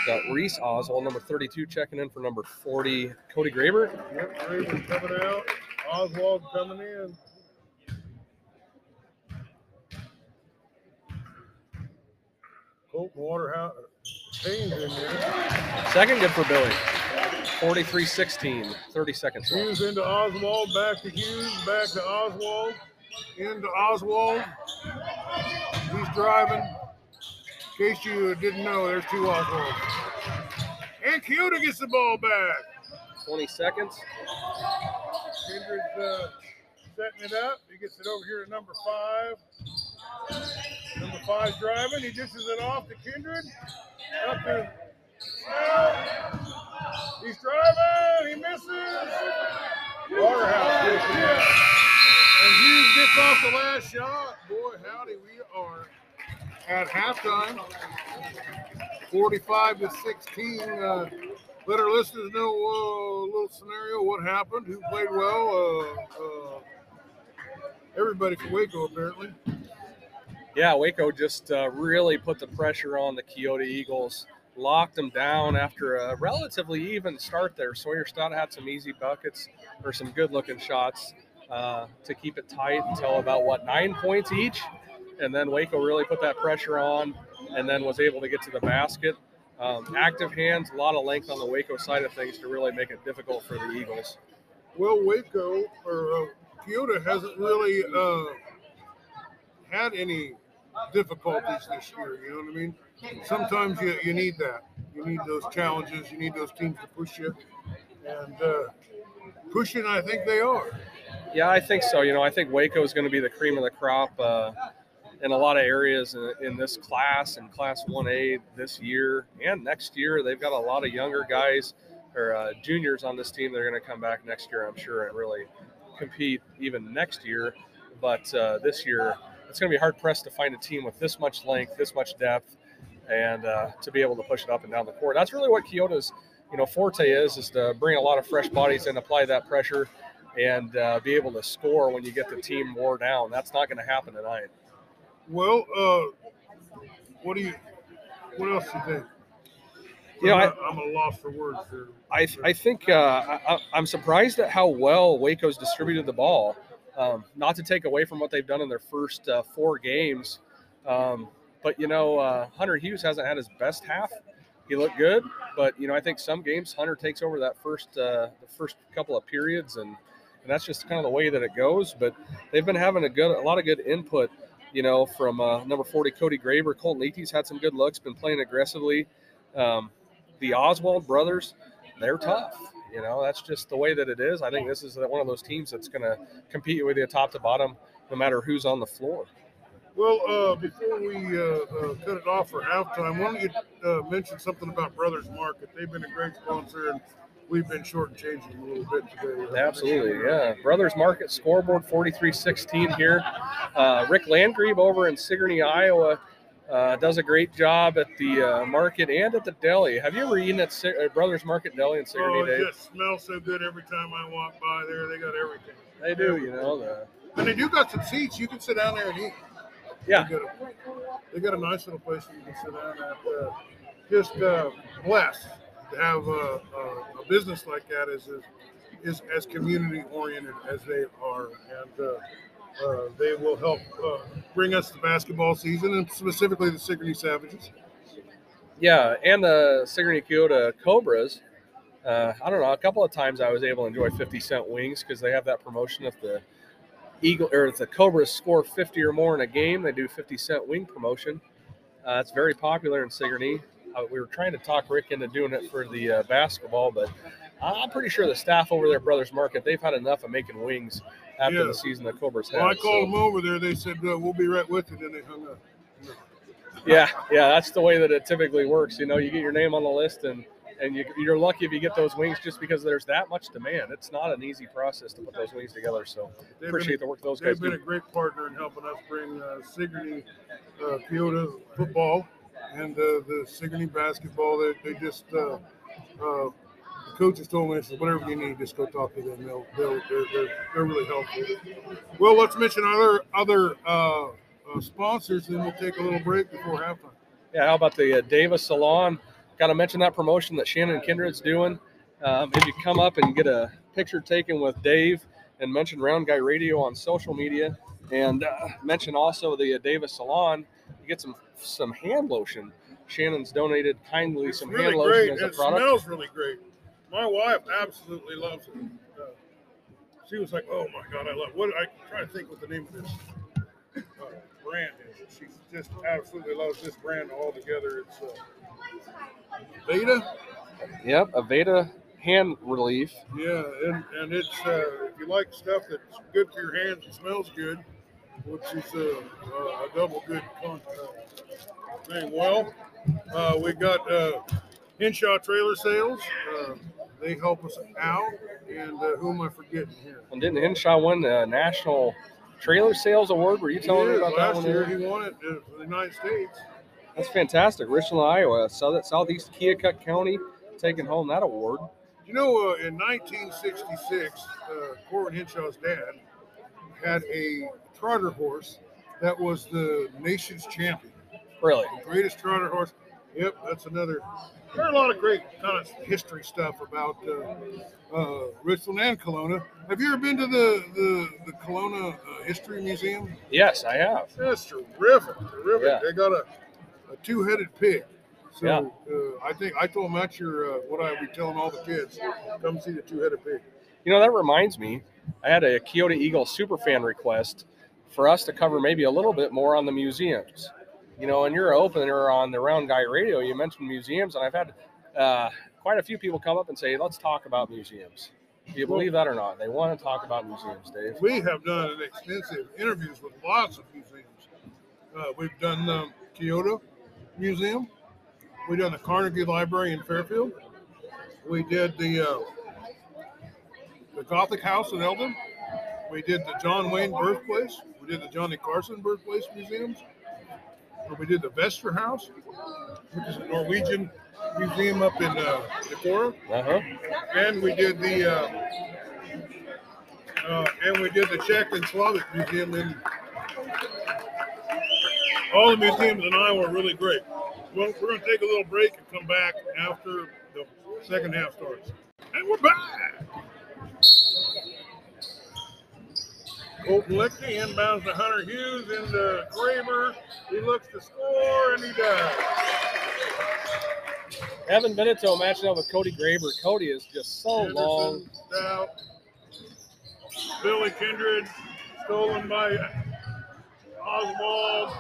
Got Reese Oswald, number 32, checking in for number 40, Cody Graber. Yep, Graber's coming out. Oswald coming in. Colt Waterhouse. Payne's in there. Second good for Billy. 43-16, 30 seconds left. Hughes into Oswald, back to Hughes, back to Oswald. Into Oswald. He's driving. In case you didn't know, there's 2 Oswalds. And Kyoto gets the ball back. 20 seconds. Kindred's setting it up. He gets it over here to number 5. Number 5 driving. He dishes it off to Kindred. Up there. He's driving. He misses. Waterhouse gets it up. And Hughes gets off the last shot. Boy, howdy, we are at halftime. 45-16. Let our listeners know a little scenario, what happened, who played well. Everybody from Waco, apparently. Yeah, Waco just really put the pressure on the Coyote Eagles. Locked them down after a relatively even start there. Sawyer Stout had some easy buckets or some good-looking shots. To keep it tight until about, 9 points each. And then Waco really put that pressure on and then was able to get to the basket. Active hands, a lot of length on the Waco side of things to really make it difficult for the Eagles. Well, Waco, or Kyoto, hasn't really had any difficulties this year, you know what I mean? Sometimes you need that. You need those challenges. You need those teams to push you. And pushing, I think they are. Yeah, I think so. You know, I think Waco is going to be the cream of the crop in a lot of areas in this class and Class 1A this year and next year. They've got a lot of younger guys or juniors on this team. They're going to come back next year, I'm sure, and really compete even next year. But this year, it's going to be hard-pressed to find a team with this much length, this much depth, and to be able to push it up and down the court. That's really what Kyoto's, forte is to bring a lot of fresh bodies and apply that pressure and be able to score when you get the team more down. That's not going to happen tonight. Well, what else do you think? Yeah, I'm at a loss for words here. I think I'm surprised at how well Waco's distributed the ball. Not to take away from what they've done in their first 4 games, but Hunter Hughes hasn't had his best half. He looked good, but I think some games Hunter takes over that first couple of periods and that's just kind of the way that it goes. But they've been having a lot of good input, from number 40, Cody Graber. Colton Leakey's had some good looks, been playing aggressively. The Oswald brothers, they're tough. That's just the way that it is. I think this is one of those teams that's going to compete with you top to bottom, no matter who's on the floor. Well, before we cut it off for halftime, why don't you mention something about Brothers Market? They've been a great sponsor, and we've been shortchanging them a little bit today. Absolutely, yeah. Brothers Market scoreboard 43-16 here. Rick Landgrebe over in Sigourney, Iowa, does a great job at the market and at the deli. Have you ever eaten at Brothers Market Deli in Sigourney, Dave? It just smells so good every time I walk by there. They got everything. They do, And they do got some seats. You can sit down there and eat. Yeah. They got a nice little place that you can sit down at. Just blessed to have a business like that is is as community oriented as they are, and they will help bring us the basketball season, and specifically the Sigourney Savages. Yeah, and the Sigourney Kyoto Cobras. I don't know, a couple of times I was able to enjoy 50-cent wings because they have that promotion. If the Eagle or if the Cobras score 50 or more in a game, they do 50-cent wing promotion. It's very popular in Sigourney. We were trying to talk Rick into doing it for the basketball, but I'm pretty sure the staff over there, Brothers Market, they've had enough of making wings after the season the Cobras had. Well, I called them over there. They said, we'll be right with you. Then they hung up. No. Yeah, that's the way that it typically works. You know, you get your name on the list, and you're lucky if you get those wings just because there's that much demand. It's not an easy process to put those wings together, so appreciate the work those guys do. They've been a great partner in helping us bring Sigourney Kyoto football and the Sigourney basketball. They just the coaches told me, I said, whatever you need, just go talk to them. They're really helpful. Well, let's mention other sponsors, and we'll take a little break before halftime. Yeah, how about the Davis Salon? Got to mention that promotion that Shannon Kindred's doing. If you come up and get a picture taken with Dave and mention Round Guy Radio on social media, and mention also the Davis Salon, you get some hand lotion. Shannon's donated kindly some hand lotion as a product. It smells really great. My wife absolutely loves it. She was like, "Oh my God, I love it." I'm trying to think what the name of this brand is. She just absolutely loves this brand altogether. It's Aveda. Yep, Aveda hand relief. Yeah, and it's if you like stuff that's good for your hands and smells good, which is a double good thing. Well, we got Henshaw Trailer Sales. They help us out, and who am I forgetting here? And didn't Henshaw win the national trailer sales award? Were you telling me about that one? Last year he won it for the United States. That's fantastic. Richland, Iowa, southeast Keokuk County, taking home that award. You know, in 1966, Corwin Henshaw's dad had a trotter horse that was the nation's champion. Really? The greatest trotter horse. Yep, that's another. There are a lot of great kind of history stuff about Richland and Kelowna. Have you ever been to the Kelowna History Museum? Yes, I have. That's terrific. Yeah. They got a two-headed pig. So I think I told them that's what I would be telling all the kids. Come see the two-headed pig. You know, that reminds me. I had a Kyoto Eagle superfan request for us to cover maybe a little bit more on the museums. You know, in your opener on the Round Guy Radio, you mentioned museums, and I've had quite a few people come up and say, let's talk about museums. Do you believe that or not? They want to talk about museums, Dave. We have done extensive interviews with lots of museums. We've done the Kyoto Museum. We've done the Carnegie Library in Fairfield. We did the Gothic House in Eldon. We did the John Wayne Birthplace. We did the Johnny Carson Birthplace Museums. We did the Vestre House, which is a Norwegian museum up in Decorah. And we did the Czech and Slavic Museum. In all the museums in Iowa are really great. Well, we're going to take a little break and come back after the second half starts. And we're back. Colton Lichty inbounds to Hunter Hughes into Graber. He looks to score, and he does. Evan Benito matching up with Cody Graber. Cody is just so Anderson, long. Stout. Billy Kindred stolen by Oswald.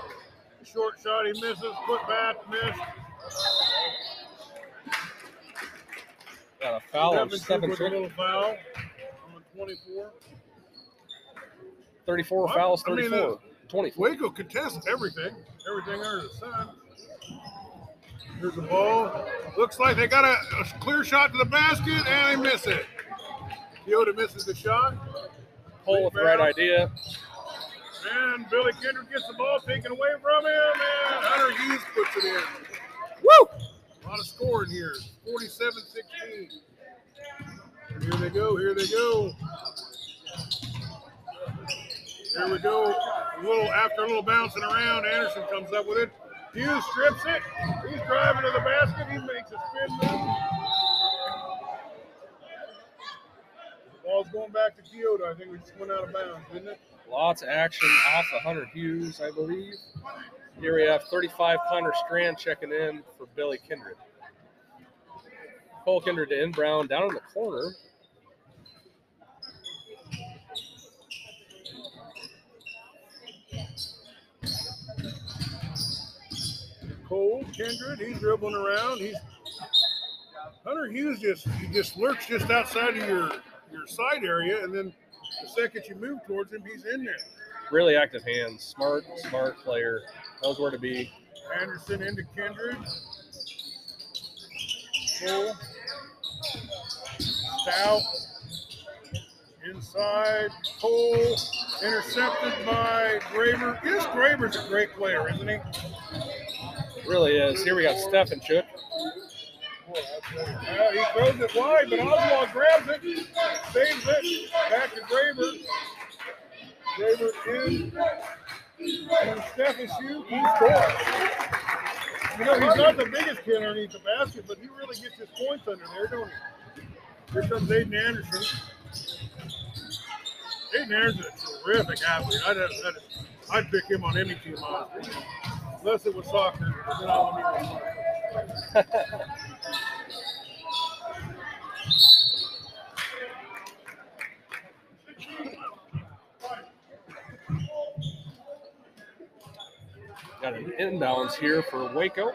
Short shot, he misses. Put back, missed. Got a foul on 7-6. A little foul on 24. 34 fouls, 34. 24. Waco contests everything under the sun. Here's the ball. Looks like they got a clear shot to the basket, and they miss it. Kyoto misses the shot. Pull with the right idea. And Billy Kindred gets the ball taken away from him, and Hunter Hughes puts it in. Woo! A lot of scoring here. 47-16. Here they go. Here we go. After a little bouncing around, Anderson comes up with it. Hughes strips it. He's driving to the basket. He makes a spin move. was going back to Kyoto. I think we just went out of bounds, didn't it? Lots of action off of Hunter Hughes, I believe. Here we have 35 Connor Strand checking in for Billy Kindred. Cole Kindred to Brown down in the corner. Cole Kindred, he's dribbling around. Hunter Hughes just lurks just outside of your side area, and then the second you move towards him, he's in there. Really active hands. Smart player. Knows where to be. Anderson into Kindred. Cole. Stout. Inside. Cole. Intercepted by Graber. Yes, Graber's a great player, isn't he? Really is. Here we got Stefanchuk. Well, he throws it wide, but Oswald grabs it, saves it, back to Graber. Graber in. And Stefanchuk, he scores. You know, he's not the biggest kid underneath the basket, but he really gets his points under there, don't he? Here comes Aiden Anderson. Aiden Anderson's a terrific athlete. I'd pick him on any team, honestly. Unless it was soccer, then I wouldn't even. Got an inbounds here for Waco.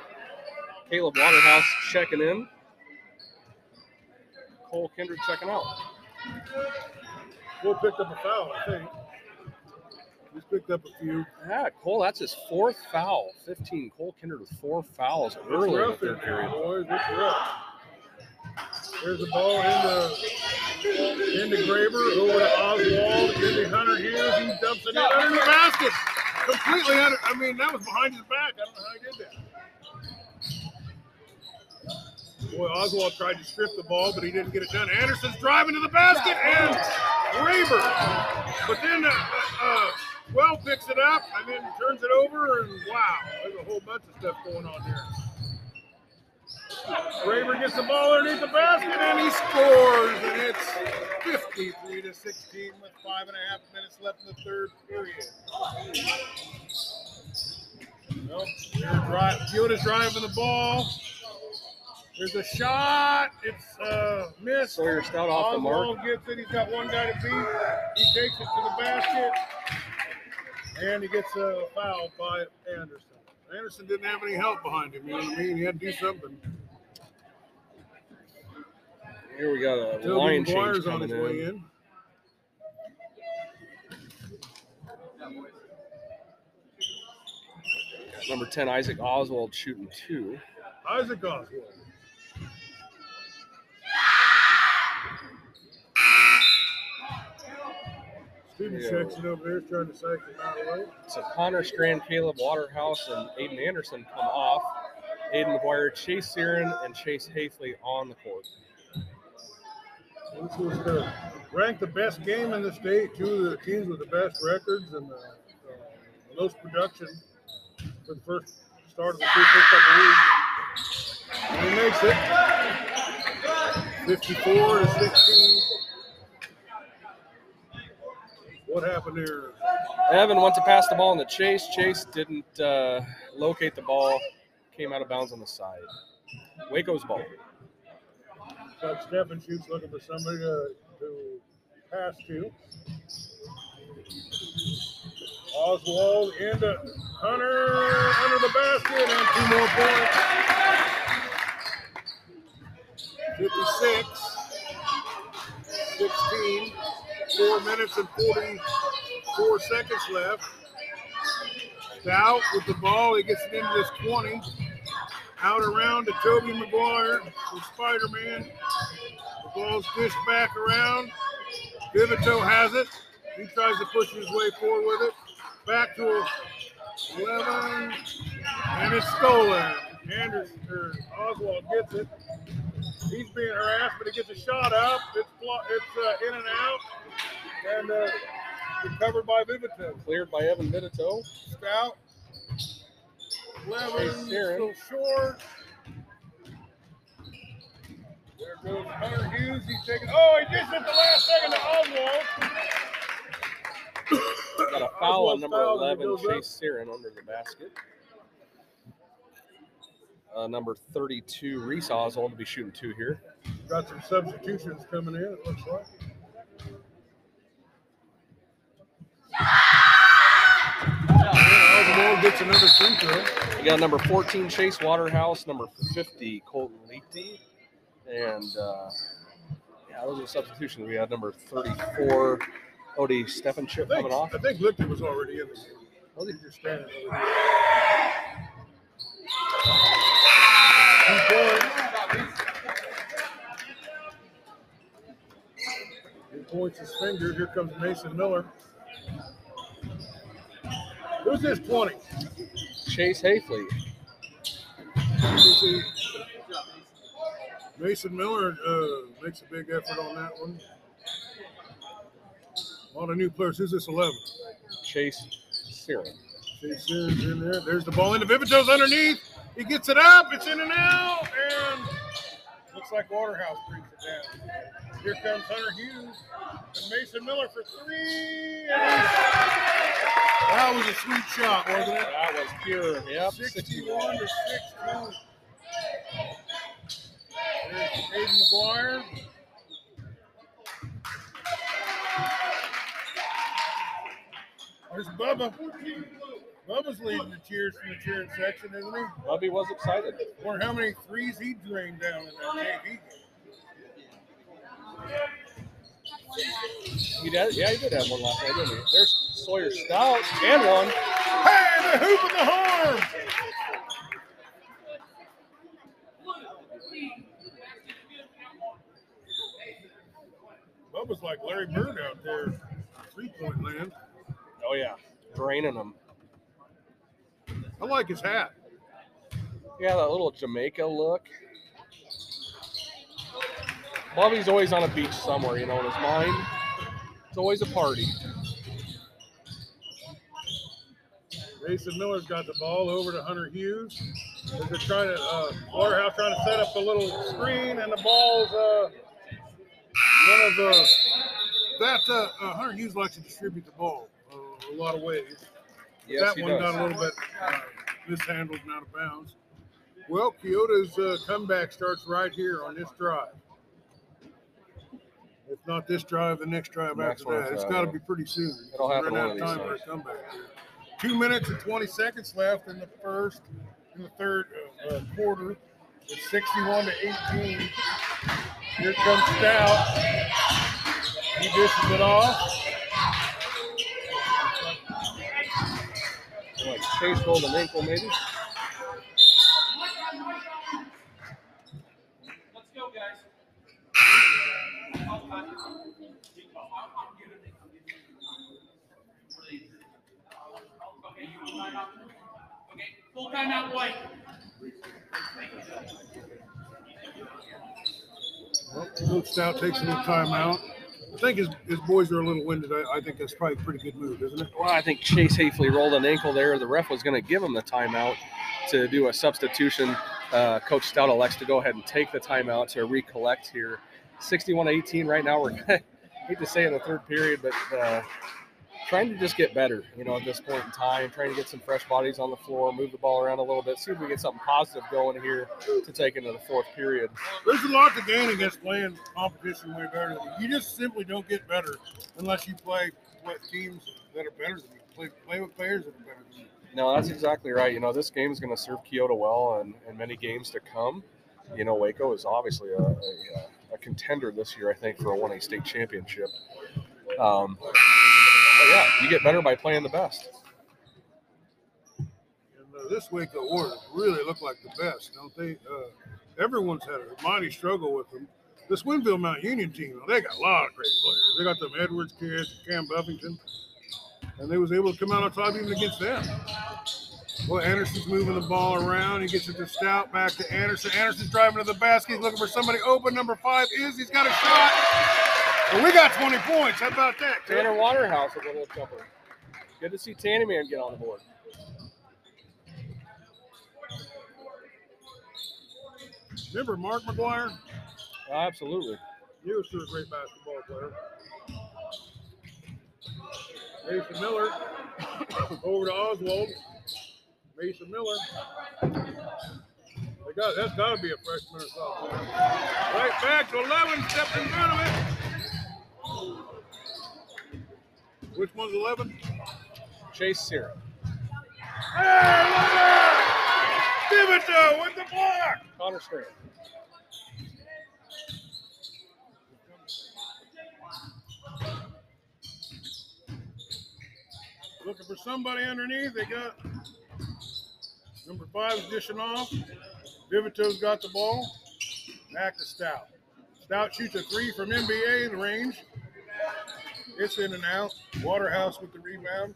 Caleb Waterhouse checking in. Cole Kindred checking out. Cole picked up a foul, I think. He's picked up a few. Yeah, Cole, that's his fourth foul. 15. Cole Kindred with 4 fouls early in the third period. Boys, there's the ball into Graber, over to Oswald, into Hunter Hughes. He dumps it in under the basket. Completely under. I mean, that was behind his back. I don't know how he did that. Boy, Oswald tried to strip the ball, but he didn't get it done. Anderson's driving to the basket, and Graber. But then Well picks it up and then turns it over, and wow, there's a whole bunch of stuff going on here. Graber gets the ball underneath the basket, and he scores, and it's 53-16 with 5.5 minutes left in the third period. Nope, Yoda's driving the ball. There's a shot. It's missed. Sawyer Stout off the mark. Gets it. He's got one guy to beat. He takes it to the basket. And he gets a foul by Anderson. Anderson didn't have any help behind him. You know what I mean? He had to do something. Here we got a line change coming in. Number 10, Isaac Oswald shooting 2. Isaac Oswald. Steven Jackson over there trying to cycle out of the way. So Connor Strand, Caleb Waterhouse, and Aiden Anderson come off. Aiden McGuire, Chase Searin, and Chase Haefley on the court. This was ranked the best game in the state. Two of the teams with the best records and the most production for the first start of the first couple of league. And he makes it 54-16. What happened here? Evan went to pass the ball in the chase. Chase didn't locate the ball. Came out of bounds on the side. Waco's ball. So Stefanchuk's looking for somebody to pass to. Oswald into Hunter under the basket, and 2 more points. 56-16. 4 minutes and 44 seconds left. Stout with the ball. He gets it into this 20. Out around to Toby McGuire from Spider-Man. The ball's dished back around. Vivito has it. He tries to push his way forward with it. Back to 11. And it's stolen. Oswald gets it. He's being harassed, but he gets a shot up. It's in and out. And recovered by Vivito. Cleared by Evan Vivito. Stout. Levin, still short. There goes Hunter Hughes. He's taking. Oh, he just at the last second to Oswald. Got a foul on number 11, Chase Searin, under the basket. Number 32, Reese Oswald, to be shooting two here. Got some substitutions coming in, it looks like. Oswald gets another free throw. You got number 14, Chase Waterhouse, number 50, Colton Leakey. And, yeah, those are the substitutions. We had number 34, Odie Stephenship coming off. I think Lichter was already in this. Odie just standing over here. He points his finger. Here comes Mason Miller. Who's this 20? Chase Hafley. Mason Miller makes a big effort on that one. A lot of new players. Who's this 11? Chase Searin. Chase Searin's in there. There's the ball into Vivito's underneath. He gets it up. It's in and out. And looks like Waterhouse brings it down. Here comes Hunter Hughes and Mason Miller for three. That was a sweet shot, wasn't it? That was pure. Yep. 61 to 62. There's Aiden McGuire. There's Bubba. Bubba's leading the cheers from the cheering section, isn't he? Bubby was excited. I wonder how many threes he drained down in that game. He did have one last night, didn't he? There's Sawyer Stout and one. Hey, the hoop and the horn! Bubba's like Larry Bird out there, three-point land. Oh, yeah, draining them. I like his hat. Yeah, that little Jamaica look. Bobby's always on a beach somewhere, you know, in his mind. It's always a party. Mason Miller's got the ball over to Hunter Hughes. They're trying to, Waterhouse trying to set up a little screen, and the ball's Hunter Hughes likes to distribute the ball a lot of ways. Yes, that one got a little bit mishandled and out of bounds. Well, Keota's comeback starts right here on this drive. If not this drive, the next drive after that. It's got to be pretty soon. It'll happen one of these times. 2 minutes and 20 seconds left in the third quarter. It's 61 to 18. Here comes Stout. He dishes it off. Like Chase rolled an ankle, maybe. Let's go, guys. Okay, full timeout, White. Well, Stout takes a little timeout. I think his boys are a little winded. I think that's probably a pretty good move, isn't it? Well, I think Chase Hafley rolled an ankle there. The ref was going to give him the timeout to do a substitution. Coach Stout elects to go ahead and take the timeout to recollect here. 61-18 right now. We're hate to say in the third period, but trying to just get better, you know, at this point in time, trying to get some fresh bodies on the floor, move the ball around a little bit, see if we get something positive going here to take into the fourth period. There's a lot to gain against playing competition way better than you. You just simply don't get better unless you play with teams that are better than you, play with players that are better than you. No, that's exactly right. You know, this game is going to serve Keota well and many games to come. You know, Waco is obviously a contender this year, I think, for a 1A state championship. But yeah, you get better by playing the best. And this week the Warriors really look like the best, don't they? Everyone's had a mighty struggle with them. This Winfield Mount Union team, they got a lot of great players. They got them Edwards kids, Cam Buffington, and they was able to come out on top even against them. Well, Anderson's moving the ball around. He gets it to Stout, back to Anderson. Anderson's driving to the basket. He's looking for somebody open. Number 5 is. He's got a shot. Well, we got 20 points. How about that? Tanner Waterhouse with a little jumper. Good to see Tanny Man get on the board. Remember Mark McGuire? Absolutely. He was a great basketball player. Mason Miller over to Oswald. Mason Miller. That's got to be a freshman or sophomore. Right back to 11, steps in front of it. Which one's 11? Chase Sierra. Hey, look at Dibido with the block. Connor Strand. Looking for somebody underneath. They got number 5 is dishing off. Divito's got the ball. Back to Stout. Stout shoots a 3 from NBA in range. It's in and out. Waterhouse with the rebound.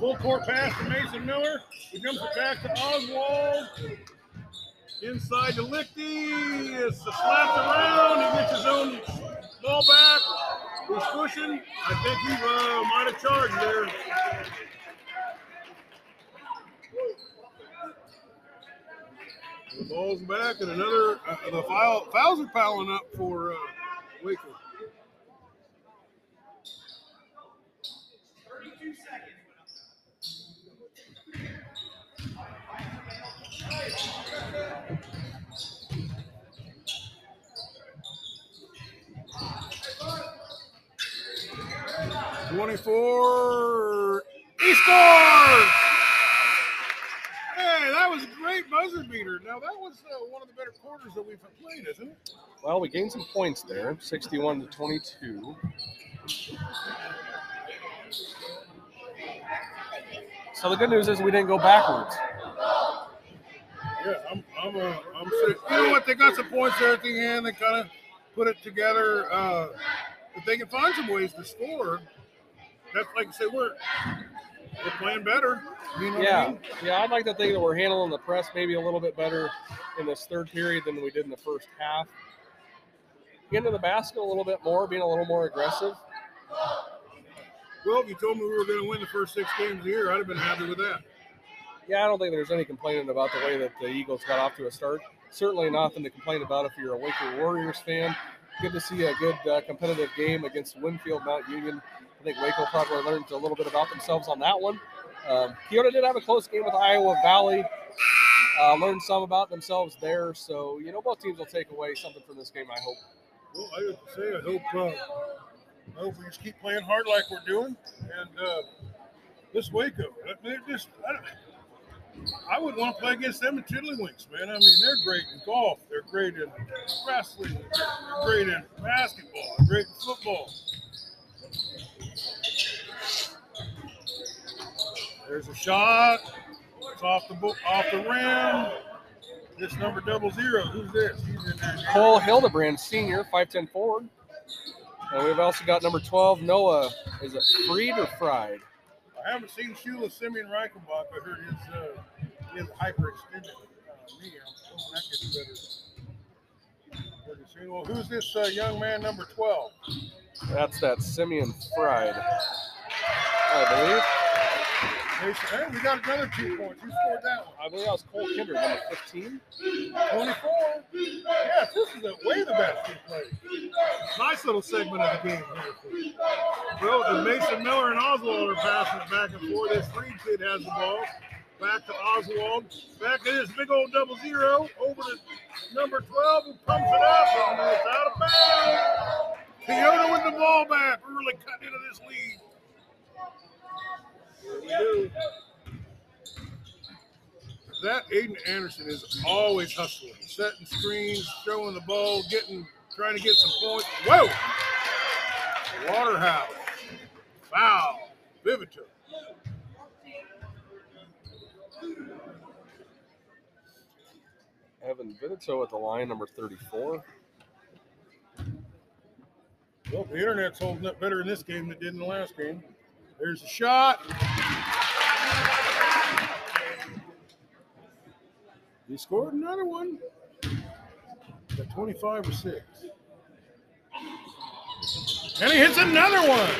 Full court pass to Mason Miller. He jumps it back to Oswald. Inside to Lichty. It's the slap around. He gets his own ball back. He's pushing. I think he might have charged there. The ball's back, and another the fouls are piling up for Wakefield. 32 seconds. He scores! Hey, that was a great buzzer beater. Now, that was one of the better quarters that we've played, isn't it? Well, we gained some points there, 61-22. So the good news is we didn't go backwards. Yeah, I'm sitting. You know what? They got some points there at the end. They kind of put it together. If they can find some ways to score, that's like I said, we're playing better. You know what I mean? Yeah, I'd like to think that we're handling the press maybe a little bit better in this third period than we did in the first half. Getting to the basket a little bit more, being a little more aggressive. Well, if you told me we were going to win the first 6 games of the year, I'd have been happy with that. Yeah, I don't think there's any complaining about the way that the Eagles got off to a start. Certainly nothing to complain about if you're a Waco Warriors fan. Good to see a good competitive game against Winfield Mount Union. I think Waco probably learned a little bit about themselves on that one. Keota did have a close game with Iowa Valley. Learned some about themselves there. So, you know, both teams will take away something from this game, I hope. Well, I would say I hope we just keep playing hard like we're doing. And this Waco, I would want to play against them at Tiddlywinks, man. I mean, they're great in golf. They're great in wrestling. They're great in basketball. They're great in football. There's a shot. It's off the rim. This number 00. Who's this? He's in there. Cole Hildebrand, senior, 5'10" forward. And we've also got number 12, Noah. Is it Fried or Fried? I haven't seen Shula Simeon Reichenbach. I heard his hyperextended knee. I'm hoping that gets better. Well, who's this young man, number 12? That's Simeon Fried, I believe. Hey, we got another 2 points. Who scored that one? I believe that was Cole Kinder, number 15. 24. Yes, this is way the best we've played. Nice little segment of the game here. Well, and Mason Miller and Oswald are passing it back and forth. This Freed kid has the ball. Back to Oswald. Back to this big old 00. Over to number 12 who pumps it up. And it's out of bounds. Keota with the ball back. We're really cutting into this lead. That Aiden Anderson is always hustling. Setting screens, throwing the ball, trying to get some points. Whoa! Waterhouse. Foul. Bivito. Evan Bivito at the line, number 34. Well, the internet's holding up better in this game than it did in the last game. There's a shot. He scored another one. At 25 or 6. And he hits another one.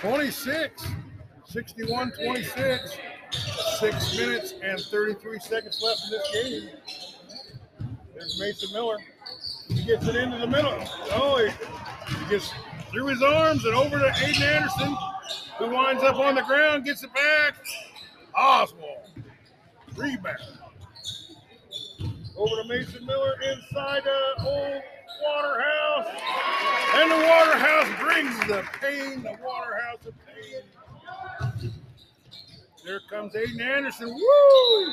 26. 61-26. 6 minutes and 33 seconds left in this game. There's Mason Miller. He gets it into the middle. Oh, he gets through his arms and over to Aiden Anderson, who winds up on the ground, gets it back. Oswald. Rebound. Over to Mason Miller inside old Waterhouse. And the Waterhouse brings the pain. The Waterhouse of pain. There comes Aiden Anderson. Woo!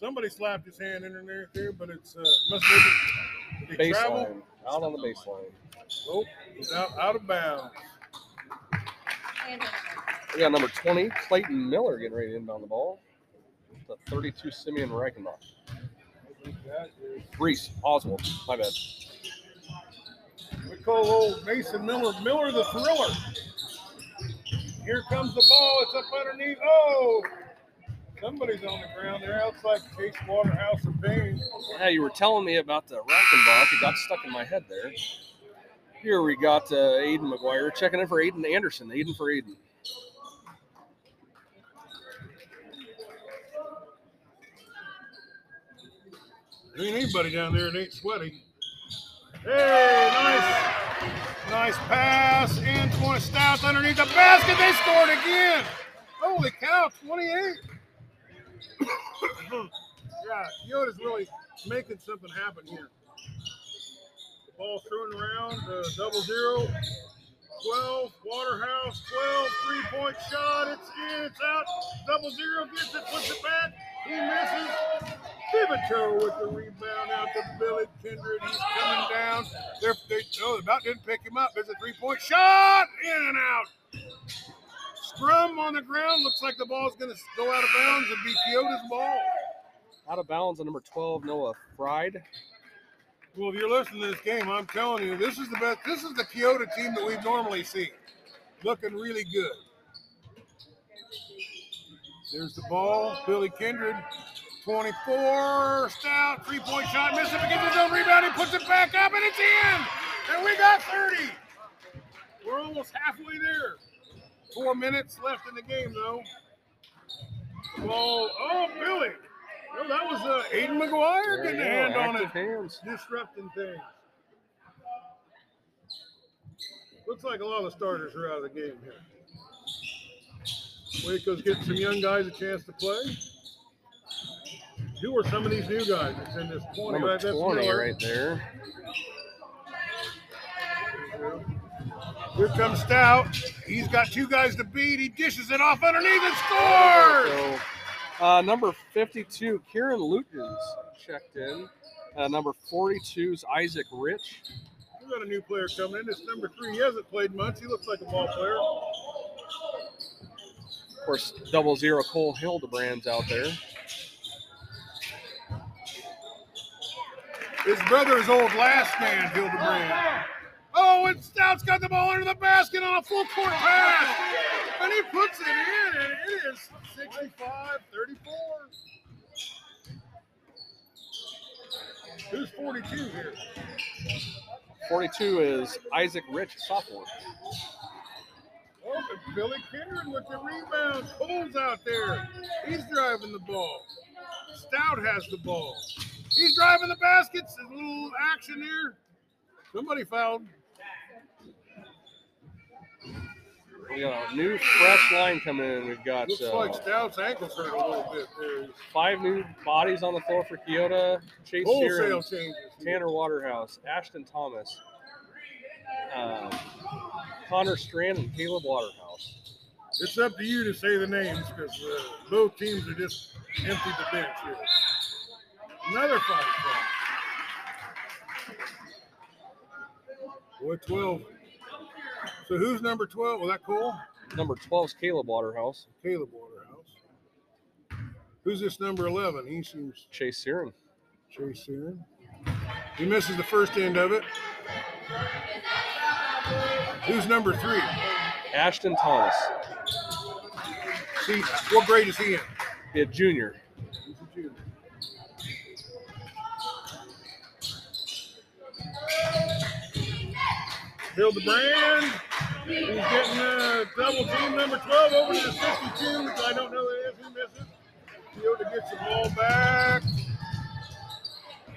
Somebody slapped his hand in there, but it's must be the baseline. Out on the baseline. Oh, he's out of bounds. We got number 20, Clayton Miller, getting ready to inbound the ball. The 32, Simeon Reichenbach. Reese Oswald, my bad. We call old Mason Miller, Miller the Thriller. Here comes the ball. It's up underneath. Oh! Somebody's on the ground there outside Chase Waterhouse of Pain. Yeah, you were telling me about the Reichenbach. It got stuck in my head there. Here we got Aiden McGuire checking in for Aiden Anderson. Aiden for Aiden. There ain't anybody down there. It ain't sweaty. Hey, nice pass. And 20 Stouts underneath the basket. They scored again. Holy cow, 28. Yeah, Yoda's really making something happen here. The ball thrown around, 0-0, 12, Waterhouse, 12, three-point shot, it's in, it's out, 0-0, gets it, puts it back, he misses. Thibodeau with the rebound out to Billy Kindred, he's coming down. They about didn't pick him up, there's a three-point shot, in and out. Scrum on the ground. Looks like the ball's going to go out of bounds and be Keota's ball. Out of bounds on number 12, Noah Fried. Well, if you're listening to this game, I'm telling you, this is the best. This is the Keota team that we normally see. Looking really good. There's the ball. Billy Kindred, 24, Stout, three-point shot. Misses it, gets his own rebound. He puts it back up, and it's in. And we got 30. We're almost halfway there. 4 minutes left in the game, though. Well, oh, Billy. Well, that was Aiden McGuire getting a hand on it. Hands. Disrupting things. Looks like a lot of starters are out of the game here. Waco's getting some young guys a chance to play. Who are some of these new guys that's in this 20? Number 20 right there. Here comes Stout. He's got two guys to beat. He dishes it off underneath and scores. So, number 52, Kieran Lutens checked in. Number 42 is Isaac Rich. We got a new player coming in. It's number 3. He hasn't played much. He looks like a ball player. Of course, 0-0 Cole Hildebrand's out there. His brother's old last man, Hildebrand. Oh, and Stout's got the ball under the basket on a full court pass. And he puts it in, and it is 65-34. Who's 42 here? 42 is Isaac Rich, sophomore. Oh, but Billy Kindred with the rebound. Cole's out there. He's driving the ball. Stout has the ball. He's driving the baskets. There's a little action here. Somebody fouled. We got a new fresh line coming in. We've got looks like Stout's ankles hurt a little bit. There's 5 new bodies on the floor for Keota. Chase Searing, Tanner Waterhouse, Ashton Thomas, Connor Strand, and Caleb Waterhouse. It's up to you to say the names because both teams are just empty the bench here. Another fight. Boy, 12. So who's number 12? Was that Cole? Number 12 is Caleb Waterhouse. Caleb Waterhouse. Who's this number 11? He seems Chase Searing. Chase Searing. He misses the first end of it. Who's number 3? Ashton Thomas. See, what grade is he in? Yeah, junior. He's a junior. Hildebrand. He's getting a double team, number 12, over to the 52, which I don't know who misses. Keota gets the ball back.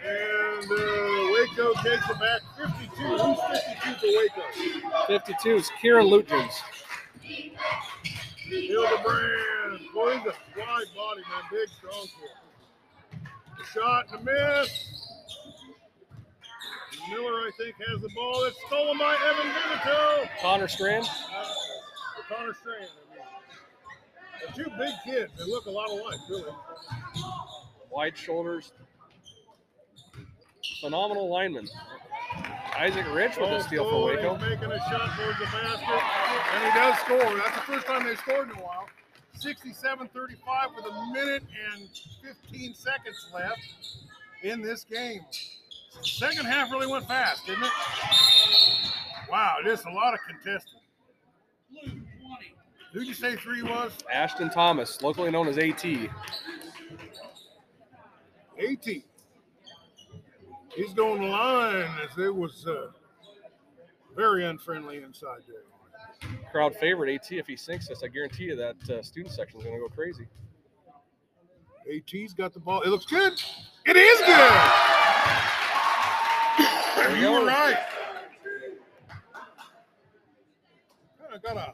And Waco takes it back. 52. Who's 52 for Waco? 52 is Kira Lutrans. Hildebrand. Boy, he's a wide body, man. Big, strong kid. Shot and a miss. Miller, I think, has the ball. It's stolen by Evan Vivito. Connor Strand. Connor Strand. I mean, they're two big kids. They look a lot alike, really. Wide shoulders. Phenomenal lineman. Isaac Rich with a steal for Waco. Making a shot towards the basket, and he does score. That's the first time they've scored in a while. 67-35 with a minute and 15 seconds left in this game. Second half really went fast, didn't it? Wow, just a lot of contested. Who'd you say three was? Ashton Thomas, locally known as AT. AT. He's going to line as it was very unfriendly inside there. Crowd favorite, AT, if he sinks this, I guarantee you that student section is going to go crazy. AT's got the ball. It looks good. It is good. You were right. I got a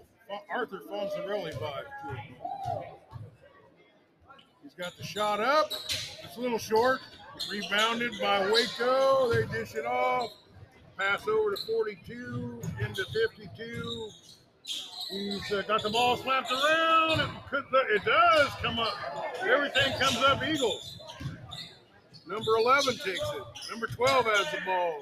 Arthur Fonzarelli vibe to it. He's got the shot up. It's a little short. Rebounded by Waco. They dish it off. Pass over to 42, into 52. He's got the ball slapped around. It does come up. Everything comes up Eagles. Number 11 takes it. Number 12 has the ball.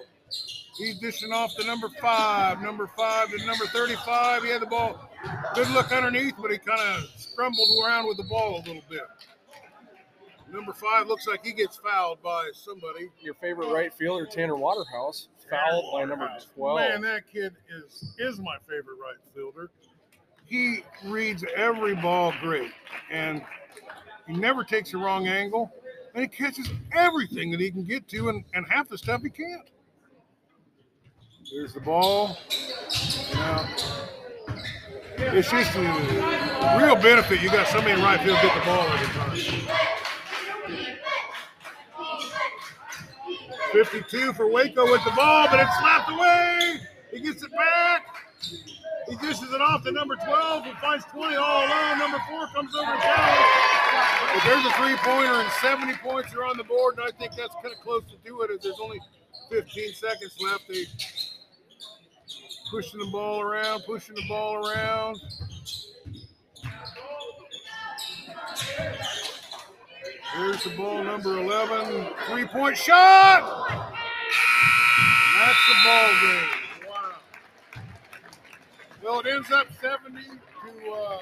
He's dishing off to number 5. Number 5 to number 35. He had the ball. Good look underneath, but he kind of scrambled around with the ball a little bit. Number 5 looks like he gets fouled by somebody. Your favorite right fielder, Tanner Waterhouse, fouled by number 12. Man, that kid is my favorite right fielder. He reads every ball great, and he never takes the wrong angle. And he catches everything that he can get to, and half the stuff he can't. There's the ball. Now, it's just a real benefit. You got somebody in right field get the ball every time. 52 for Waco with the ball, but it's slapped away. He gets it back. He dishes it off to number 12, who finds 20 all alone. Number 4 comes over to Dallas. But there's a three-pointer, and 70 points are on the board, and I think that's kind of close to do it. If there's only 15 seconds left, they pushing the ball around, Here's the ball, number 11, three-point shot. And that's the ball game. Wow. Well, it ends up 70 to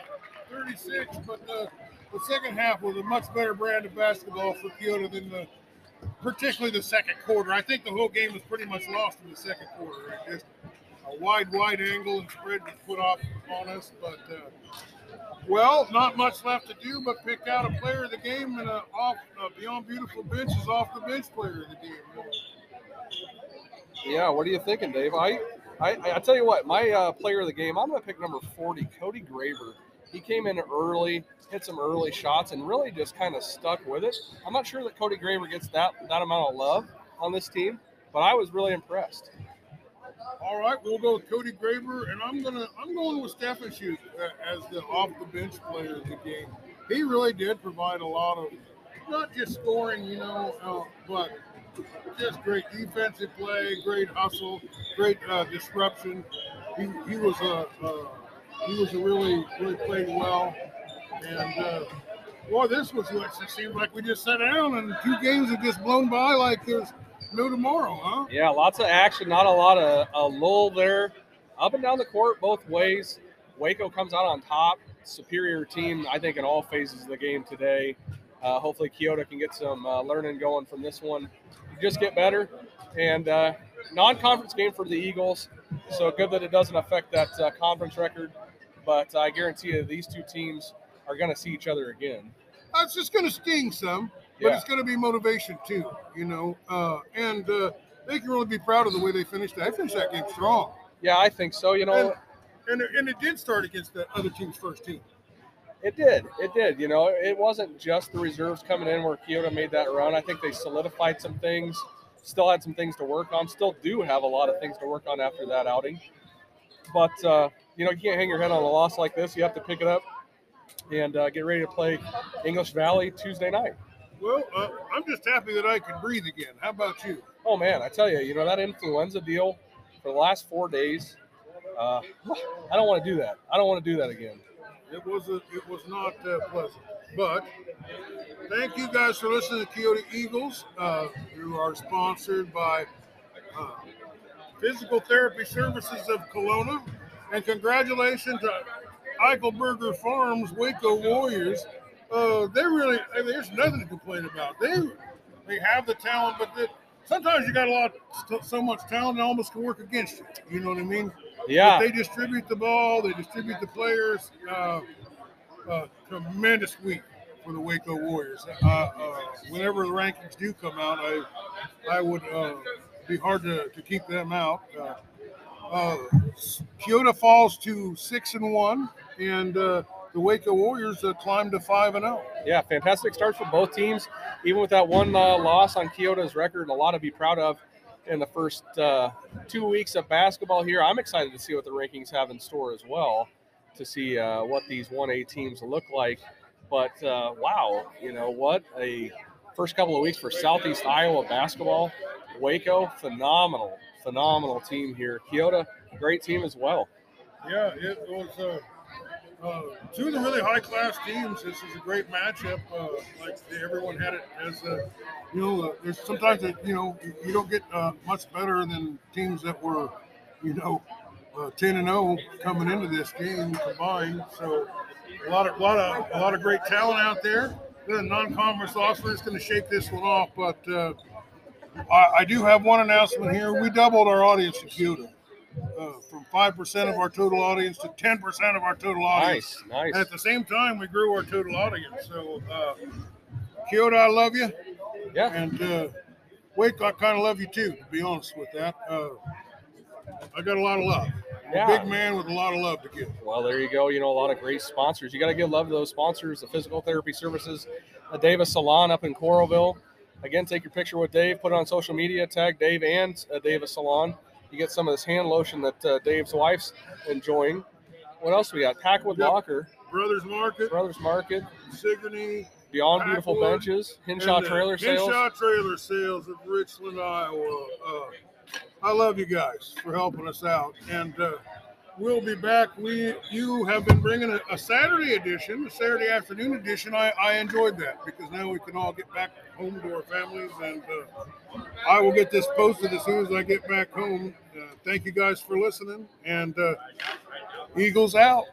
36, but the second half was a much better brand of basketball for Keota than particularly the second quarter. I think the whole game was pretty much lost in the second quarter. Right? Just a wide angle and spread was put off on us. But, well, not much left to do but pick out a player of the game, and Beyond Beautiful Bench is off the bench player of the game. Yeah, what are you thinking, Dave? I tell you what, my player of the game, I'm going to pick number 40, Cody Graver. He came in early, hit some early shots, and really just kind of stuck with it. I'm not sure that Cody Graver gets that amount of love on this team, but I was really impressed. All right, we'll go with Cody Graver, and I'm going with Stephen Shute as the off-the-bench player of the game. He really did provide a lot of not just scoring, but just great defensive play, great hustle, great disruption. He was really played well. And, boy, this was what it seemed like we just sat down and 2 games have just blown by like there's no tomorrow, huh? Yeah, lots of action, not a lot of lull there. Up and down the court both ways. Waco comes out on top. Superior team, I think, in all phases of the game today. Hopefully Keota can get some learning going from this one. Just get better. And non-conference game for the Eagles, so good that it doesn't affect that conference record. But I guarantee you these two teams are going to see each other again. It's just going to sting some, but yeah. It's going to be motivation too, and they can really be proud of the way they finished that. They finished that game strong. Yeah, I think so, And it did start against the other team's first team. It did. It wasn't just the reserves coming in where Keota made that run. I think they solidified some things. Still had some things to work on. Still do have a lot of things to work on after that outing. But, you can't hang your head on a loss like this. You have to pick it up and get ready to play English Valley Tuesday night. Well, I'm just happy that I can breathe again. How about you? Oh, man, I tell you, that influenza deal for the last 4 days, I don't want to do that. I don't want to do that again. It was not pleasant. But thank you guys for listening to Coyote Eagles, who are sponsored by Physical Therapy Services of Kelowna. And congratulations to Eichelberger Farms, Waco Warriors. There's nothing to complain about. They have the talent, but sometimes you got so much talent, it almost can work against you. You know what I mean? Yeah. But they distribute the ball. They distribute the players. Tremendous week for the Waco Warriors. Whenever the rankings do come out, I would be hard to keep them out. Kyoto falls to 6-1, and the Waco Warriors climbed to 5-0. Yeah, fantastic starts for both teams. Even with that one loss on Kyoto's record, a lot to be proud of in the first 2 weeks of basketball here. I'm excited to see what the rankings have in store as well, to see what these 1A teams look like. But, wow, what a first couple of weeks for Southeast Iowa basketball. Waco, phenomenal team here. Keota, great team as well. Yeah, it was two of the really high-class teams. This is a great matchup. Everyone had it as a, there's sometimes that, you don't get much better than teams that were, 10-0 coming into this game combined. So a lot of great talent out there. The non-conference loss, we're just going to shake this one off, but I do have one announcement here. We doubled our audience in Kyoto, from 5% of our total audience to 10% of our total audience. Nice. And at the same time, we grew our total audience. So, Kyoto, I love you. Yeah. And Wake, I kind of love you too, to be honest with that. I got a lot of love. Yeah. A big man with a lot of love to give. Well, there you go. A lot of great sponsors. You got to give love to those sponsors, the Physical Therapy Services, the Davis Salon up in Coralville. Again, take your picture with Dave, put it on social media, tag Dave and Davis Salon. You get some of this hand lotion that Dave's wife's enjoying. What else we got? Packwood Locker. Brothers Market. Sigourney. Beyond Packwood, Beautiful Benches. Hinshaw Trailer Sales of Richland, Iowa. I love you guys for helping us out. And we'll be back. You have been bringing a Saturday edition, a Saturday afternoon edition. I enjoyed that because now we can all get back home to our families, and I will get this posted as soon as I get back home. Thank you guys for listening, and Eagles out.